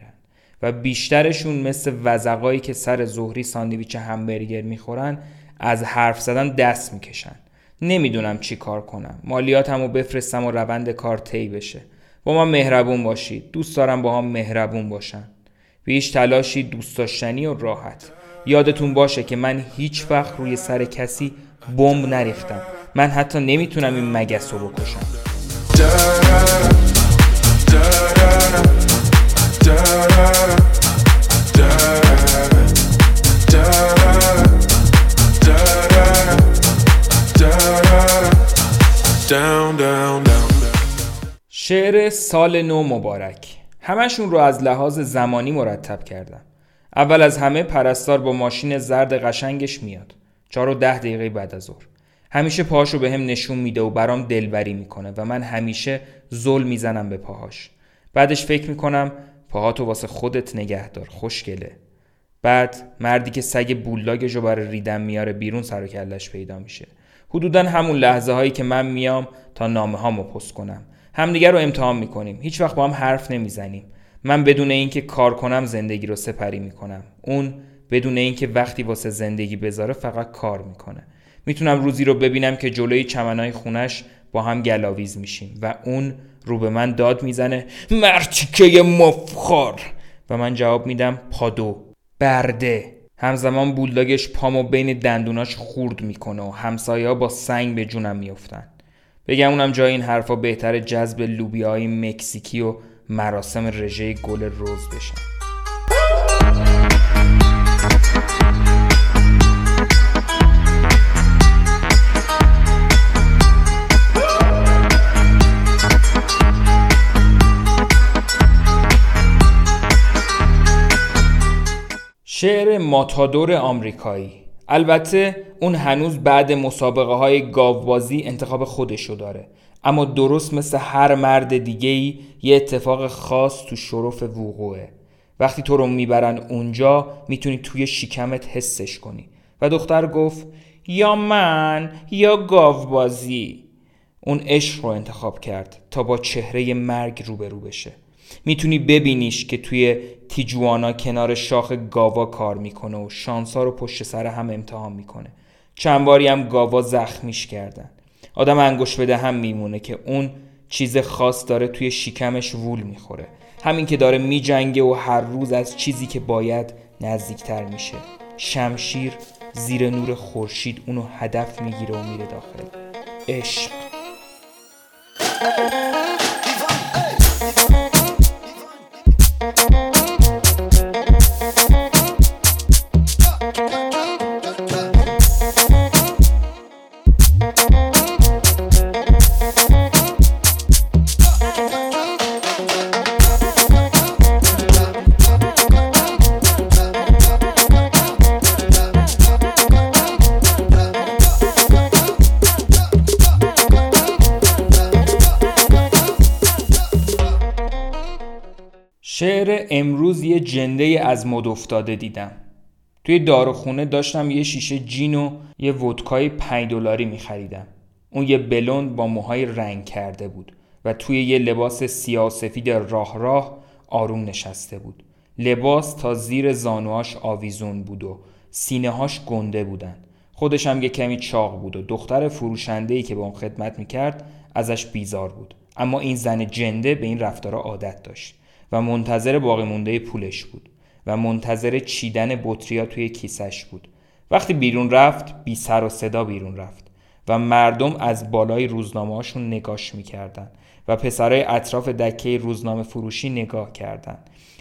و بیشترشون مثل وزغایی که سر ظهری ساندویچ همبرگر میخورن از حرف زدن دست میکشن. نمیدونم چی کار کنم. مالیاتمو بفرستم و روند کار طی بشه. با من مهربون باشید. دوست دارم با هم مهربون باشن. بیش تلاشی، دوست داشتنی و راحت. یادتون باشه که من هیچ وقت روی سر کسی بمب نریختم. من حتی نمیتونم این مگس رو بکشم. شعر سال نو مبارک. همشون رو از لحاظ زمانی مرتب کردم. اول از همه پرستار با ماشین زرد قشنگش میاد. چهار و ده دقیقه بعد از ظهر. همیشه پاهاشو به هم نشون میده و برام دلبری میکنه و من همیشه زل میزنم به پاهاش. بعدش فکر میکنم پاهاتو واسه خودت نگه دار خوشگله. بعد مردی که سگ بولاگشو برای ریدن میاره بیرون سر و کله‌اش پیدا میشه. حدوداً همون لحظه هایی که من میام تا نامه هامو پست کنم. همدیگر رو امتحان میکنیم. هیچ وقت با هم حرف نمیزنیم. من بدون اینکه کار کنم زندگی رو سپری میکنم. اون بدون اینکه وقتی واسه زندگی بذاره فقط کار میکنه. میتونم روزی رو ببینم که جلوی چمنای خونش با هم گلاویز میشیم و اون رو به من داد میزنه مرتیکه مفخار و من جواب میدم پادو برده. همزمان بولداگش پامو بین دندوناش خورد میکنه و همسایه‌ها با سنگ به جونم میافتن. بگم اونم جای این حرفا بهتر جذب لوبیای مکزیکی و مراسم رژه گل رز بشن. شعر ماتادور آمریکایی. البته اون هنوز بعد مسابقه های گاوبازی انتخاب خودشو داره، اما درست مثل هر مرد دیگه‌ای یه اتفاق خاص تو شرف وقوعه. وقتی تو رو میبرن اونجا میتونی توی شکمت حسش کنی و دختر گفت یا من یا گاوبازی. اون عشق رو انتخاب کرد تا با چهره مرگ روبرو بشه. میتونی ببینیش که توی تیجوانا کنار شاخ گاوا کار میکنه و شانسا رو پشت سر هم امتحان میکنه. چند باری هم گاوا زخمیش کردن. آدم انگوش بده هم میمونه که اون چیز خاص داره توی شکمش وول میخوره. همین که داره میجنگه و هر روز از چیزی که باید نزدیکتر میشه. شمشیر زیر نور خورشید اونو هدف میگیره و میره داخل. عشق. شعر امروز یه جنده از مد افتاده دیدم. توی داروخونه داشتم یه شیشه جین و یه ودکای پنج دلاری می‌خریدم. اون یه بلوند با موهای رنگ کرده بود و توی یه لباس سیاه و سفید راه راه آروم نشسته بود. لباس تا زیر زانوهاش آویزون بود و سینه‌هاش گنده بودن. خودش هم یه کمی چاق بود و دختر فروشنده‌ای که به اون خدمت می‌کرد ازش بیزار بود. اما این زن جنده به این رفتارا عادت داشت. و منتظر باقی مونده پولش بود و منتظر چیدن بطریا توی کیسش بود. وقتی بیرون رفت بی سر و صدا بیرون رفت و مردم از بالای روزنامه‌هاشون نگاش می‌کردن و پسرای اطراف دکه روزنامه فروشی نگاه کردن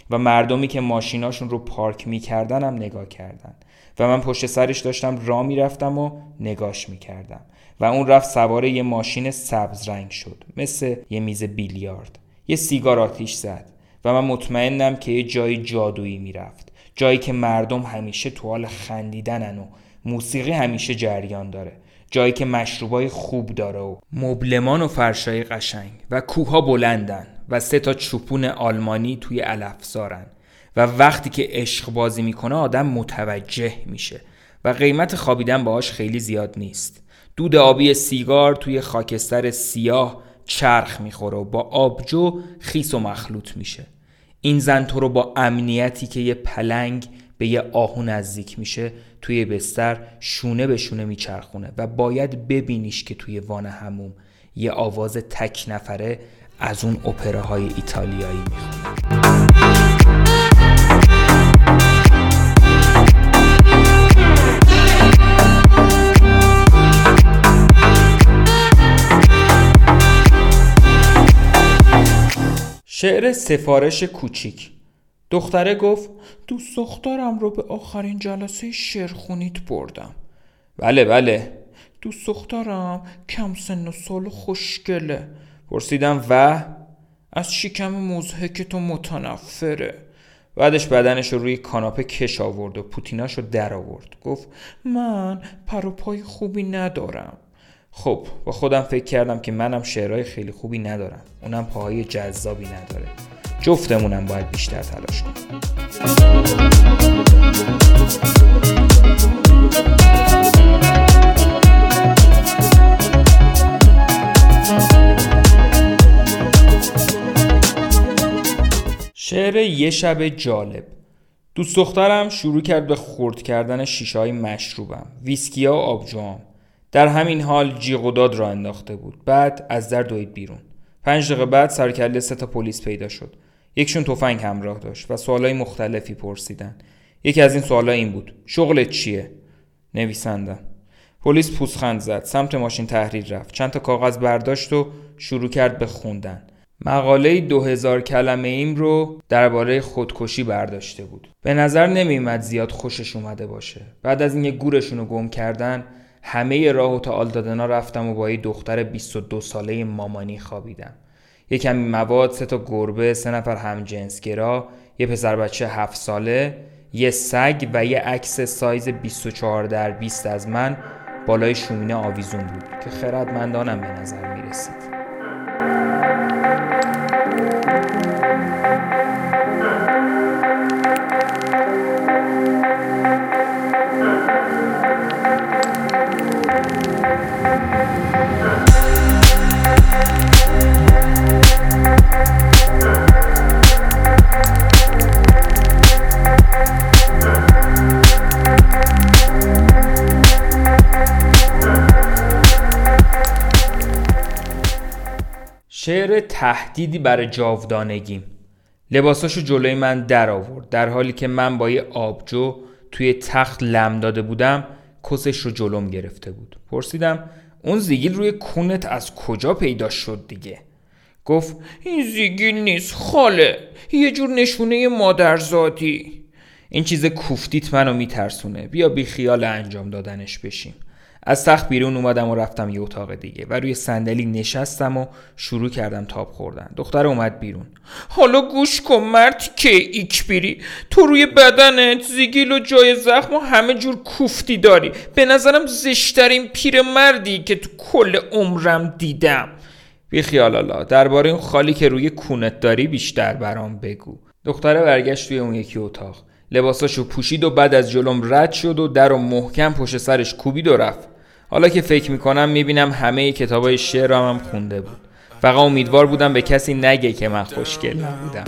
و مردمی که ماشیناشون رو پارک می‌کردن هم نگاه کردن و من پشت سرش داشتم راه می‌رفتم و نگاش می‌کردم و اون رفت سوار یه ماشین سبز رنگ شد مثل یه میز بیلیارد. یه سیگار آتیش زد و من مطمئنم که یه جای جادویی میرفت، جایی که مردم همیشه تو حال خندیدنن و موسیقی همیشه جریان داره، جایی که مشروبای خوب داره و مبلمان و فرشای قشنگ و کوه‌ها بلندن و سه تا چوپون آلمانی توی علفزارن و وقتی که عشق بازی میکنه آدم متوجه میشه و قیمت خوابیدن باهاش خیلی زیاد نیست. دود آبی سیگار توی خاکستر سیاه چرخ میخوره و با آبجو خیس و مخلوط میشه. این زن تو رو با امنیتی که یه پلنگ به یه آهو نزدیک میشه توی بستر شونه به شونه میچرخونه و باید ببینیش که توی وان هموم یه آواز تک نفره از اون اپراهای ایتالیایی میخونه. شعر سفارش کوچیک. دختره گفت دوست دخترم رو به آخرین جلسه شعرخونیت بردم. بله بله. دوست دخترم کم سن و سال خوشگله. پرسیدم و از شکم مضحک تو متنفره. بعدش بدنش رو روی کاناپه کش آورد و پوتیناش رو در آورد. گفت من پر و پای خوبی ندارم. خب با خودم فکر کردم که منم شعرهای خیلی خوبی ندارم، اونم پاهای جذابی نداره، جفتمونم باید بیشتر تلاش کنیم. شعر یه شب جالب. دوست دخترم شروع کرد به خورد کردن شیشه‌های مشروبم، ویسکی‌ها و آبجوام. در همین حال جیغ و داد را انداخته بود. بعد از در دوید بیرون. پنج دقیقه بعد سرکله سه تا پلیس پیدا شد. یکشون تفنگ همراه داشت و سوالای مختلفی پرسیدن. یکی از این سوالا این بود: شغلت چیه؟ نویسندم. پلیس پوزخند زد، سمت ماشین تحریر رفت، چند تا کاغذ برداشت و شروع کرد به خوندن. مقاله دو هزار کلمه ایم رو درباره خودکشی برداشته بود. به نظر نمیومد زیاد خوشش اومده باشه. بعد از این یه گورشون رو گم کردن. همه راهو تا آلدادنا رفتم و با یه دختر بیست و دو ساله مامانی خوابیدم. یکم مواد، سه تا گربه، سه نفر همجنسگرا، یه پسر بچه هفت ساله، یه سگ و یه عکس سایز بیست و چهار در بیست از من بالای شومینه آویزون بود که خردمندانم به نظر میرسید. تهدیدی برای جاودانگیم. لباساشو جلوی من در آورد. در حالی که من با یه آبجو توی تخت لم داده بودم، کسش رو جلوم گرفته بود. پرسیدم اون زیگیل روی کونت از کجا پیدا شد دیگه؟ گفت این زیگیل نیست خاله، یه جور نشونه مادرزادی. این چیز کوفتیت منو میترسونه، بیا بی خیال انجام دادنش بشیم. از تخت بیرون اومدم و رفتم یه اتاق دیگه و روی صندلی نشستم و شروع کردم تاب خوردن. دختر اومد بیرون. حالا گوش کن مرد که ایک بیری، تو روی بدنت زیگیل و جای زخم و همه جور کوفتی داری. به نظرم زشترین پیر مردی که تو کل عمرم دیدم. بی خیال الله، درباره اون خالی که روی کونت داری بیشتر برام بگو. دختره برگشت توی اون یکی اتاق، لباساشو پوشید و بعد از جلوم رد شد و درو محکم پشت سرش کوبید و رفت. حالا که فکر میکنم میبینم همه کتابای شعرام هم خونده بود. فقط امیدوار بودم به کسی نگه که من خوشگل نبودم.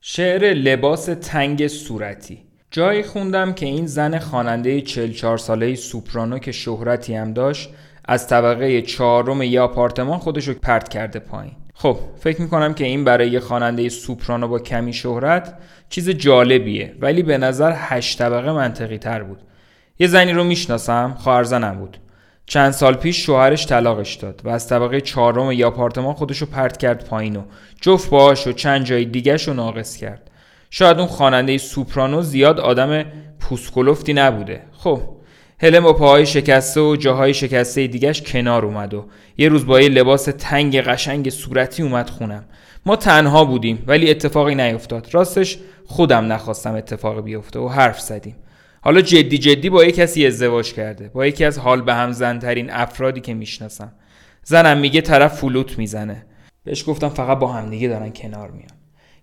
شعر لباس تنگ صورتی. جایی خوندم که این زن خواننده چهل و چهار ساله‌ای سوپرانو که شهرتی هم داشت، از طبقه چهارم یه آپارتمان خودش رو پرت کرده پایین. خب فکر می‌کنم که این برای یه خواننده سوپرانو با کمی شهرت چیز جالبیه، ولی به نظر هشت طبقه منطقی تر بود. یه زنی رو میشناسم، خواهرزنم بود. چند سال پیش شوهرش طلاقش داد و از طبقه چهارم یه آپارتمان خودش رو پرت کرد پایین و جفت باهاش و چند جای دیگه‌ش رو ناقص کرد. شاید اون خواننده سوپرانو زیاد آدم پوسکلفتی نبوده. خب هلن با پاهای شکسته و جاهای شکسته دیگهش کنار اومد و یه روز با یه لباس تنگ قشنگ صورتی اومد خونم. ما تنها بودیم ولی اتفاقی نیفتاد. راستش خودم نخواستم اتفاقی بیفته و حرف زدیم. حالا جدی جدی با یه کسی ازدواج کرده، با یکی از حال به هم زن ترین افرادی که میشناسم. زنم میگه طرف فلوت میزنه. بهش گفتم فقط با هم دیگه دارن کنار میان.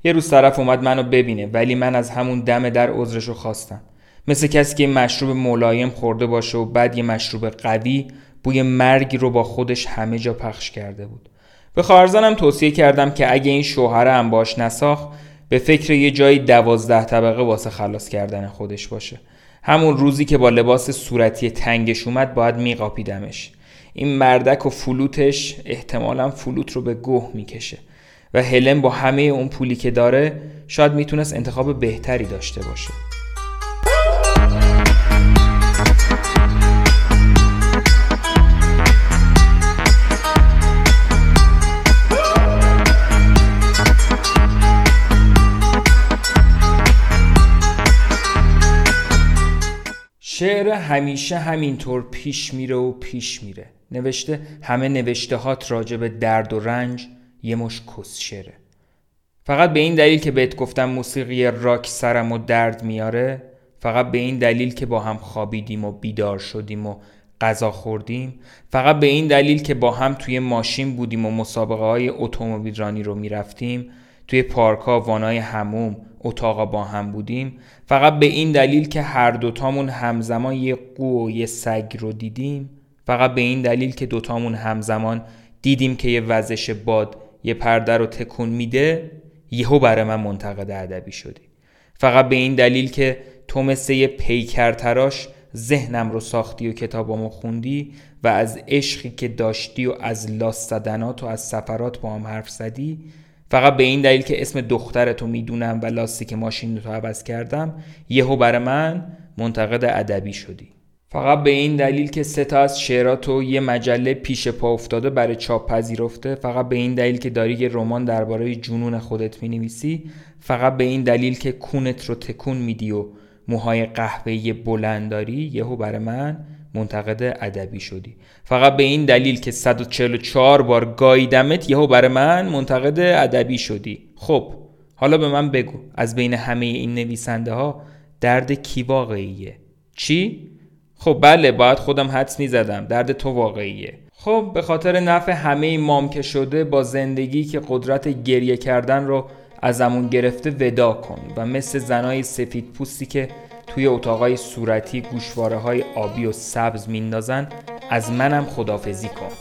یه روز طرف اومد منو ببینه، ولی من از همون دم در عذرشو خواستم. مثل کسی که مشروب ملایم خورده باشه و بعد یه مشروب قوی بوی مرگ رو با خودش همه جا پخش کرده بود. به خواهرزنم توصیه کردم که اگه این شوهره هم باش نساخت، به فکر یه جای دوازده طبقه واسه خلاص کردن خودش باشه. همون روزی که با لباس صورتی تنگش اومد باید میقاپیدمش. این مردک و فلوتش احتمالاً فلوت رو به گوه میکشه. و هلن با همه اون پولی که داره شاید میتونست انتخاب بهتری داشته باشه. شعر همیشه همینطور پیش میره و پیش میره. نوشته همه نوشته هات راجب درد و رنج یه مش کس شعره. فقط به این دلیل که بهت گفتم موسیقی راک سرمو درد میاره، فقط به این دلیل که با هم خوابیدیم و بیدار شدیم و غذا خوردیم، فقط به این دلیل که با هم توی ماشین بودیم و مسابقه های اتومبیل رانی رو میرفتیم، توی پارک‌ها، وانای حموم، اتاقا با هم بودیم، فقط به این دلیل که هر دوتامون همزمان یه قو و یه سگ رو دیدیم، فقط به این دلیل که دوتامون همزمان دیدیم که یه وزش باد یه پرده رو تکون میده، یهو برای من منتقد ادبی شدی. فقط به این دلیل که تو مثل یه پیکر تراش ذهنم رو ساختی و کتابامو خوندی و از عشقی که داشتی و از لاست زدنات و از سفرات با هم حرف زدی. فقط به این دلیل که اسم دخترتو میدونم و لاستیک ماشین رو تو عوض کردم، یهو برای من منتقد ادبی شدی. فقط به این دلیل که سه تا از شعراتو یه مجله پیش پا افتاده برای چاپ پذیرفته، فقط به این دلیل که داری یه رمان درباره جنون خودت می‌نویسی، فقط به این دلیل که کونت رو تکون میدی و موهای قهوه‌ای بلند داری، یهو برای من منتقد ادبی شدی. فقط به این دلیل که صد و چهل و چهار بار گاییدمت، یهو برای من منتقد ادبی شدی. خب حالا به من بگو، از بین همه این نویسنده‌ها درد کی واقعیه؟ چی؟ خب بله، باید خودم حدس میزدم درد تو واقعیه. خب به خاطر نفع همه مام که شده با زندگی که قدرت گریه کردن رو ازمون گرفته ودا کن و مثل زنای سفید پوستی که توی اتاقای صورتی گوشواره های آبی و سبز میندازن از منم خدافزی کن.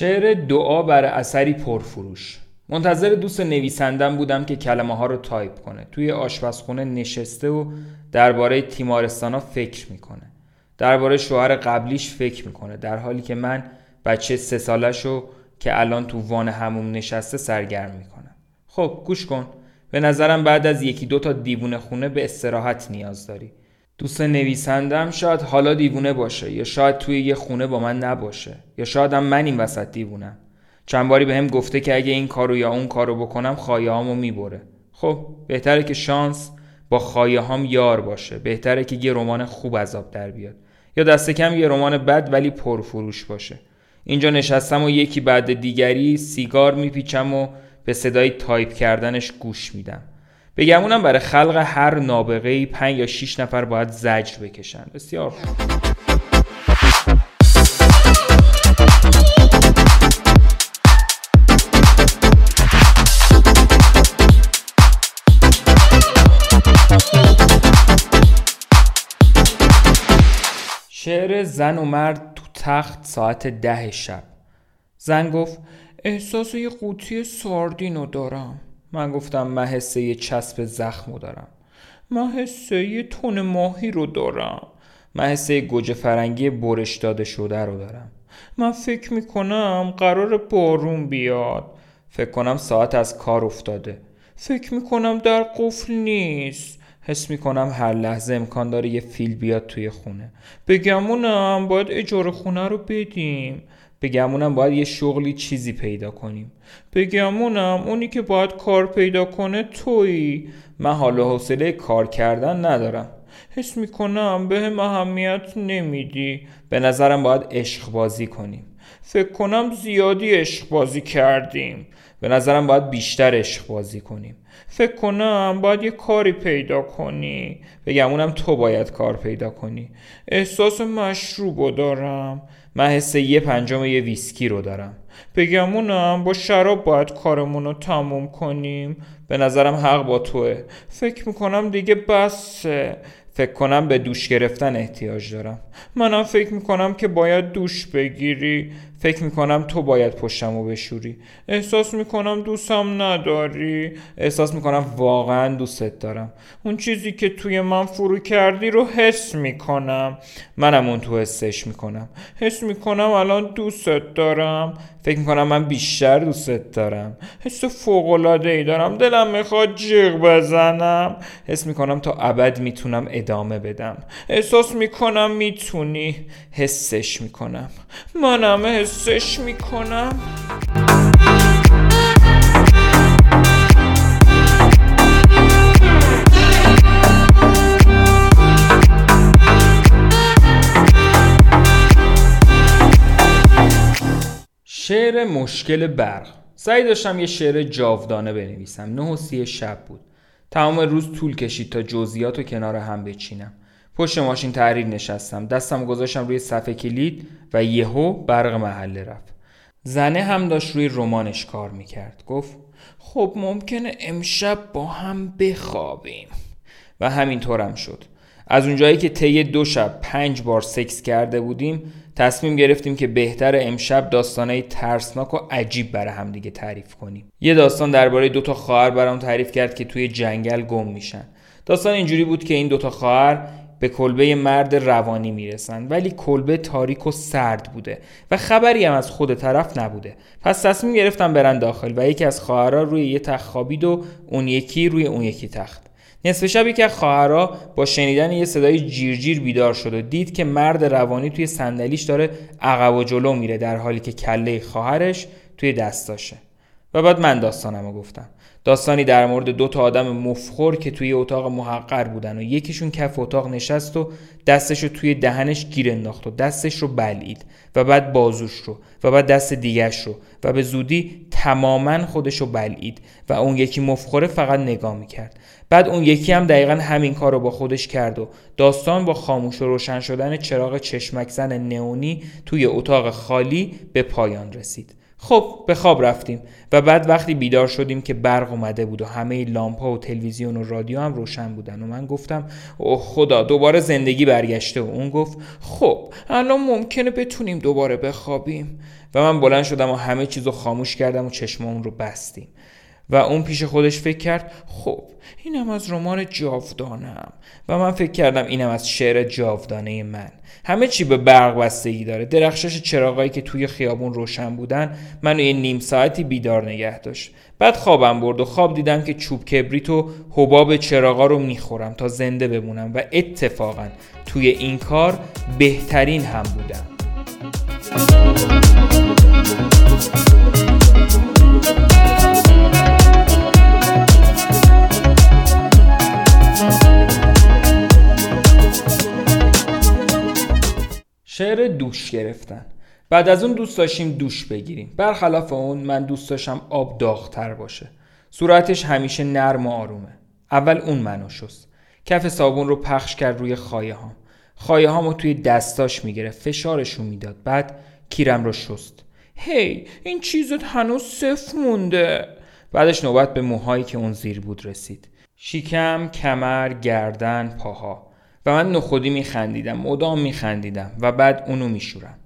شعر دعا بر اثری پرفروش. منتظر دوست نویسندم بودم که کلمه ها رو تایپ کنه. توی آشپزخونه نشسته و درباره تیمارستانا فکر میکنه. درباره شوهر قبلیش فکر میکنه. در حالی که من بچه سه سالشو که الان تو وان حموم نشسته سرگرم میکنم. خب گوش کن. به نظرم بعد از یکی دو تا دیوونه خونه به استراحت نیاز داری. دوست نویسندم شاید حالا دیوونه باشه، یا شاید توی یه خونه با من نباشه، یا شاید هم من این وسط دیوونم. چند باری بهم گفته که اگه این کارو یا اون کارو بکنم خایه‌هامو میبره. خب بهتره که شانس با خایه‌هام یار باشه. بهتره که یه رمان خوب از آب در بیاد، یا دست کم یه رمان بد ولی پرفروش باشه. اینجا نشستم و یکی بعد دیگری سیگار میپیچم و به صدای تایپ کردنش گوش میدم. بگمونم برای خلق هر نابغه‌ای پنج یا شش نفر باید زجر بکشن. بسیار خوب. شعر زن و مرد تو تخت ساعت ده شب. زن گفت احساس یه قوطی ساردینو دارم. من گفتم من حسه یه چسب زخمو دارم. من حسه یه تون ماهی رو دارم. من حسه یه گوجه فرنگی برش داده شده رو دارم. من فکر میکنم قرار بارون بیاد. فکر کنم ساعت از کار افتاده. فکر میکنم در قفل نیست. حس میکنم هر لحظه امکان داره یه فیل بیاد توی خونه. بگمونم باید اجاره خونه رو بدیم. بگمونم باید یه شغلی چیزی پیدا کنیم. بگمونم اونی که باید کار پیدا کنه تویی. من حال و حوصله کار کردن ندارم. حس میکنم بهم اهمیت نمیدی. به نظرم باید عشق بازی کنیم. فکر کنم زیادی عشق بازی کردیم. به نظرم باید بیشتر عشق بازی کنیم. فکر کنم باید یه کاری پیدا کنی. بگمونم تو باید کار پیدا کنی. احساس مشروبو دارم. من حس یه پنجم یه ویسکی رو دارم. بگمونم با شراب باید کارمون رو تموم کنیم. به نظرم حق با توه. فکر میکنم دیگه بسه. فکر کنم به دوش گرفتن احتیاج دارم. منم فکر میکنم که باید دوش بگیری. فکر میکنم تو باید پشتمو بشوری. احساس میکنم دوستم نداری. احساس میکنم واقعا دوستت دارم. اون چیزی که توی من فرو کردی رو حس میکنم. منم اون تو حسش میکنم. حس میکنم الان دوستت دارم. فکر میکنم من بیشتر دوستت دارم. حس فوق‌العاده‌ای دارم. دلم میخواد جیغ بزنم. حس میکنم تا ابد میتونم ادامه بدم. احساس میکنم میتونی. حسش میکنم. منم حسش میکنم. شعر مشکل برق. سعی داشتم یه شعر جاودانه بنویسم. نه و سی شب بود. تمام روز طول کشید تا جزئیات رو کنار هم بچینم. پشت ماشین تحریر نشستم. دستم گذاشتم روی صفحه کلید و یهو برق محله رفت. زنه هم داشت روی رمانش کار میکرد. گفت خب ممکنه امشب با هم بخوابیم. و همینطورم شد. از اونجایی که طی دو شب پنج بار سکس کرده بودیم، تصمیم گرفتیم که بهتر امشب داستانای ترسناک و عجیب برای هم دیگه تعریف کنیم. یه داستان درباره دو تا خواهر برام تعریف کرد که توی جنگل گم میشن. داستان اینجوری بود که این دو تا خواهر به کلبه مرد روانی میرسن، ولی کلبه تاریک و سرد بوده و خبری هم از خود طرف نبوده. پس تصمیم گرفتم برن داخل و یکی از خواهرها روی یه تخت خوابید و اون یکی روی اون یکی تخت. نصف شب یکی از خواهرها با شنیدن یه صدای جیرجیر بیدار شد و دید که مرد روانی توی صندلیش داره عقب و جلو میره، در حالی که کله خواهرش توی دستاشه. و بعد من داستانمو گفتم. داستانی در مورد دو تا آدم مفخور که توی اتاق محقر بودن و یکیشون کف اتاق نشست و دستش رو توی دهنش گیر انداخت و دستش رو بلعید و بعد بازوش رو و بعد دست دیگه‌ش رو و به زودی تماماً خودش رو بلعید و اون یکی مفخوره فقط نگاه میکرد. بعد اون یکی هم دقیقاً همین کار رو با خودش کرد و داستان با خاموش و روشن شدن چراغ چشمک زن نئونی توی اتاق خالی به پایان رسید. خب به خواب رفتیم و بعد وقتی بیدار شدیم که برق اومده بود و همه لامپ‌ها و تلویزیون و رادیو هم روشن بودن و من گفتم اوه خدا دوباره زندگی برگشته و اون گفت خب الان ممکنه بتونیم دوباره بخوابیم و من بلند شدم و همه چیزو خاموش کردم و چشمامون رو بستیم و اون پیش خودش فکر کرد خب اینم از رمان جاودانم و من فکر کردم اینم از شعر جاودانه من. همه چی به برق بستگی داره. درخشش چراغایی که توی خیابون روشن بودن منو یه نیم ساعتی بیدار نگه داشت. بعد خوابم برد و خواب دیدم که چوب کبریت و حباب چراغا رو میخورم تا زنده بمونم و اتفاقا توی این کار بهترین هم بودم. شعر دوش گرفتن. بعد از اون دوست داشتیم دوش بگیریم. برخلاف اون من دوست داشتم آب داغ‌تر باشه. صورتش همیشه نرم و آرومه. اول اون منو شست. کف صابون رو پخش کرد روی خایه هام. خایه هامو توی دستاش میگرفت، فشارشو میداد. بعد کیرم رو شست. هی این چیزت هنوز صفر مونده. بعدش نوبت به موهایی که اون زیر بود رسید. شکم، کمر، گردن، پاها. و من نخودی میخندیدم، مدام میخندیدم و بعد اونو میشورم.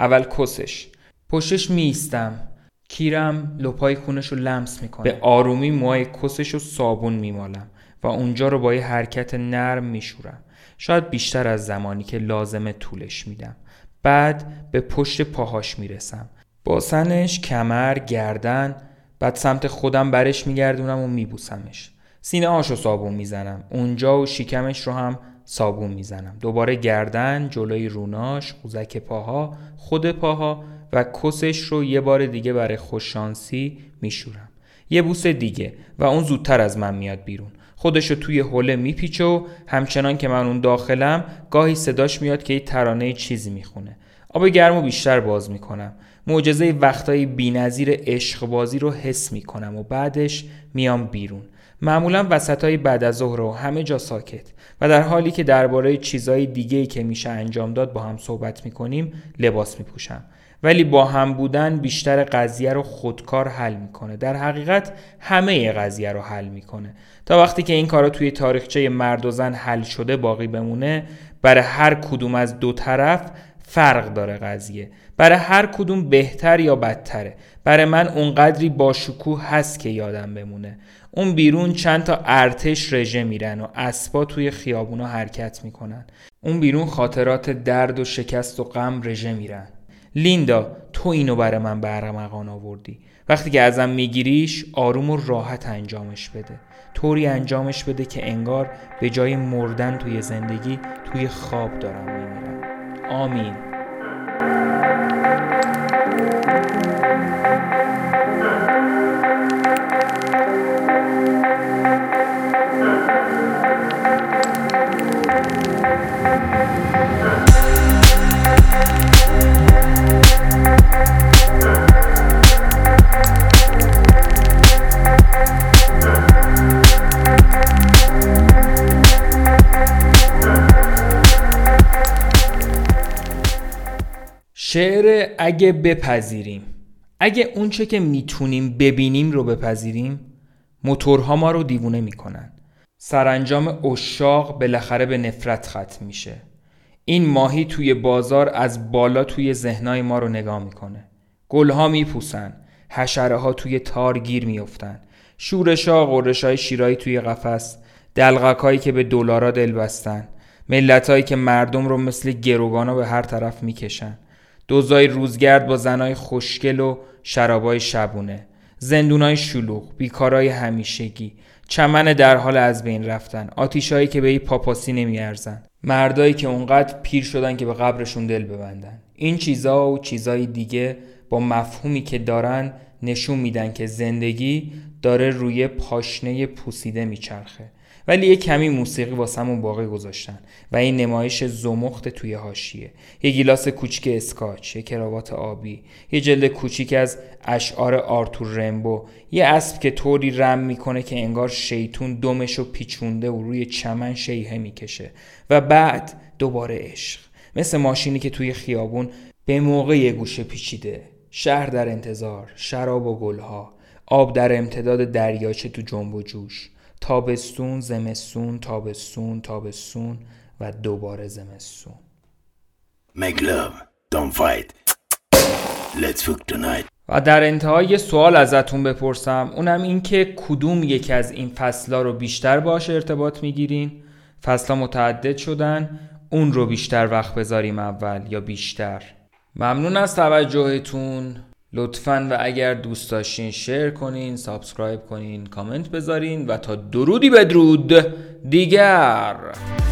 اول کسش، پشتش میستم، کیرم لپای کونش رو لمس میکنم. به آرومی موهای کسش رو صابون میمالم و اونجا رو با یه حرکت نرم میشورم. شاید بیشتر از زمانی که لازمه طولش میدم. بعد به پشت پاهاش میرسم. باسنش، کمر، گردن، بعد سمت خودم برش میگردونم و میبوسمش. سینه هاش رو صابون میزنم. اونجا و شکمش رو هم صابون میزنم. دوباره گردن، جلوی روناش، قوزک پاها، خود پاها و کسش رو یه بار دیگه برای خوششانسی میشورم. یه بوس دیگه و اون زودتر از من میاد بیرون. خودش رو توی حوله میپیچه و همچنان که من اون داخلم گاهی صداش میاد که یه ترانه چیزی میخونه. آب گرمو بیشتر باز میکنم. معجزه وقتای بی‌نظیر عشق بازی رو حس میکنم و بعدش میام بیرون. معمولا وسطای بعد از ظهر و همه جا ساکت و در حالی که درباره چیزای دیگه‌ای که میشه انجام داد با هم صحبت میکنیم لباس میپوشم. ولی با هم بودن بیشتر قضیه رو خودکار حل میکنه. در حقیقت همه قضیه رو حل میکنه. تا وقتی که این کارا توی تاریخچه مرد و زن حل شده باقی بمونه، برای هر کدوم از دو طرف فرق داره قضیه. برای هر کدوم بهتر یا بدتره. برای من اونقدری با شکوه هست که یادم بمونه. اون بیرون چند تا ارتش رژه میرن و اسبا توی خیابونا حرکت میکنن. اون بیرون خاطرات درد و شکست و غم رژه میرن. لیندا تو اینو برای من برمغان آوردی. وقتی که ازم میگیریش آروم و راحت انجامش بده. طوری انجامش بده که انگار به جای مردن توی زندگی توی خواب دارم میمیرم. آمین. شعر اگه بپذیریم. اگه اون چه که میتونیم ببینیم رو بپذیریم، موتورها ما رو دیوونه میکنن. سرانجام عشاق بالاخره به نفرت ختم میشه. این ماهی توی بازار از بالا توی ذهنای ما رو نگاه میکنه. گلها میپوسن، حشره ها توی تار گیر میافتن. شورش ها، غرش های شیرایی توی قفس، دلغکایی که به دلارا دل بستن، ملتایی که مردم رو مثل گروگانا به هر طرف میکشن. دوزای روزگرد با زنای خوشگل و شرابای شبونه، زندونای شلوغ، بیکارای همیشگی، چمن در حال از بین رفتن، آتیشایی که به این پاپاسی نمیارزن، مردایی که اونقدر پیر شدن که به قبرشون دل ببندن. این چیزا و چیزای دیگه با مفهومی که دارن نشون میدن که زندگی داره روی پاشنه پوسیده میچرخه. ولی یه کمی موسیقی واسمون باقی گذاشتن و این نمایش زمخت توی حاشیه، یه گیلاس کوچیک اسکاچ، یه کراوات آبی، یه جلد کوچیک از اشعار آرتور رمبو، یه اسب که طوری رم میکنه که انگار شیطون دمشو پیچونده و روی چمن شیهه میکشه و بعد دوباره عشق، مثل ماشینی که توی خیابون به موقع یه گوشه پیچیده شهر در انتظار، شراب و گلها، آب در امتداد دریاچه تو جنب و جوش، تابستون، زمستون، تابستون، تابستون و دوباره زمستون. Make love, don't fight. Let's fuck tonight. و در انتهای یه سوال ازتون بپرسم، اونم این که کدوم یکی از این فصل‌ها رو بیشتر باهاش ارتباط میگیرین؟ فصل‌ها متعدد شدن، اون رو بیشتر وقت بذاریم اول یا بیشتر؟ ممنون از توجهتون. لطفاً و اگر دوست داشتین شیر کنین، سابسکرایب کنین، کامنت بذارین و تا درودی بدرود دیگر.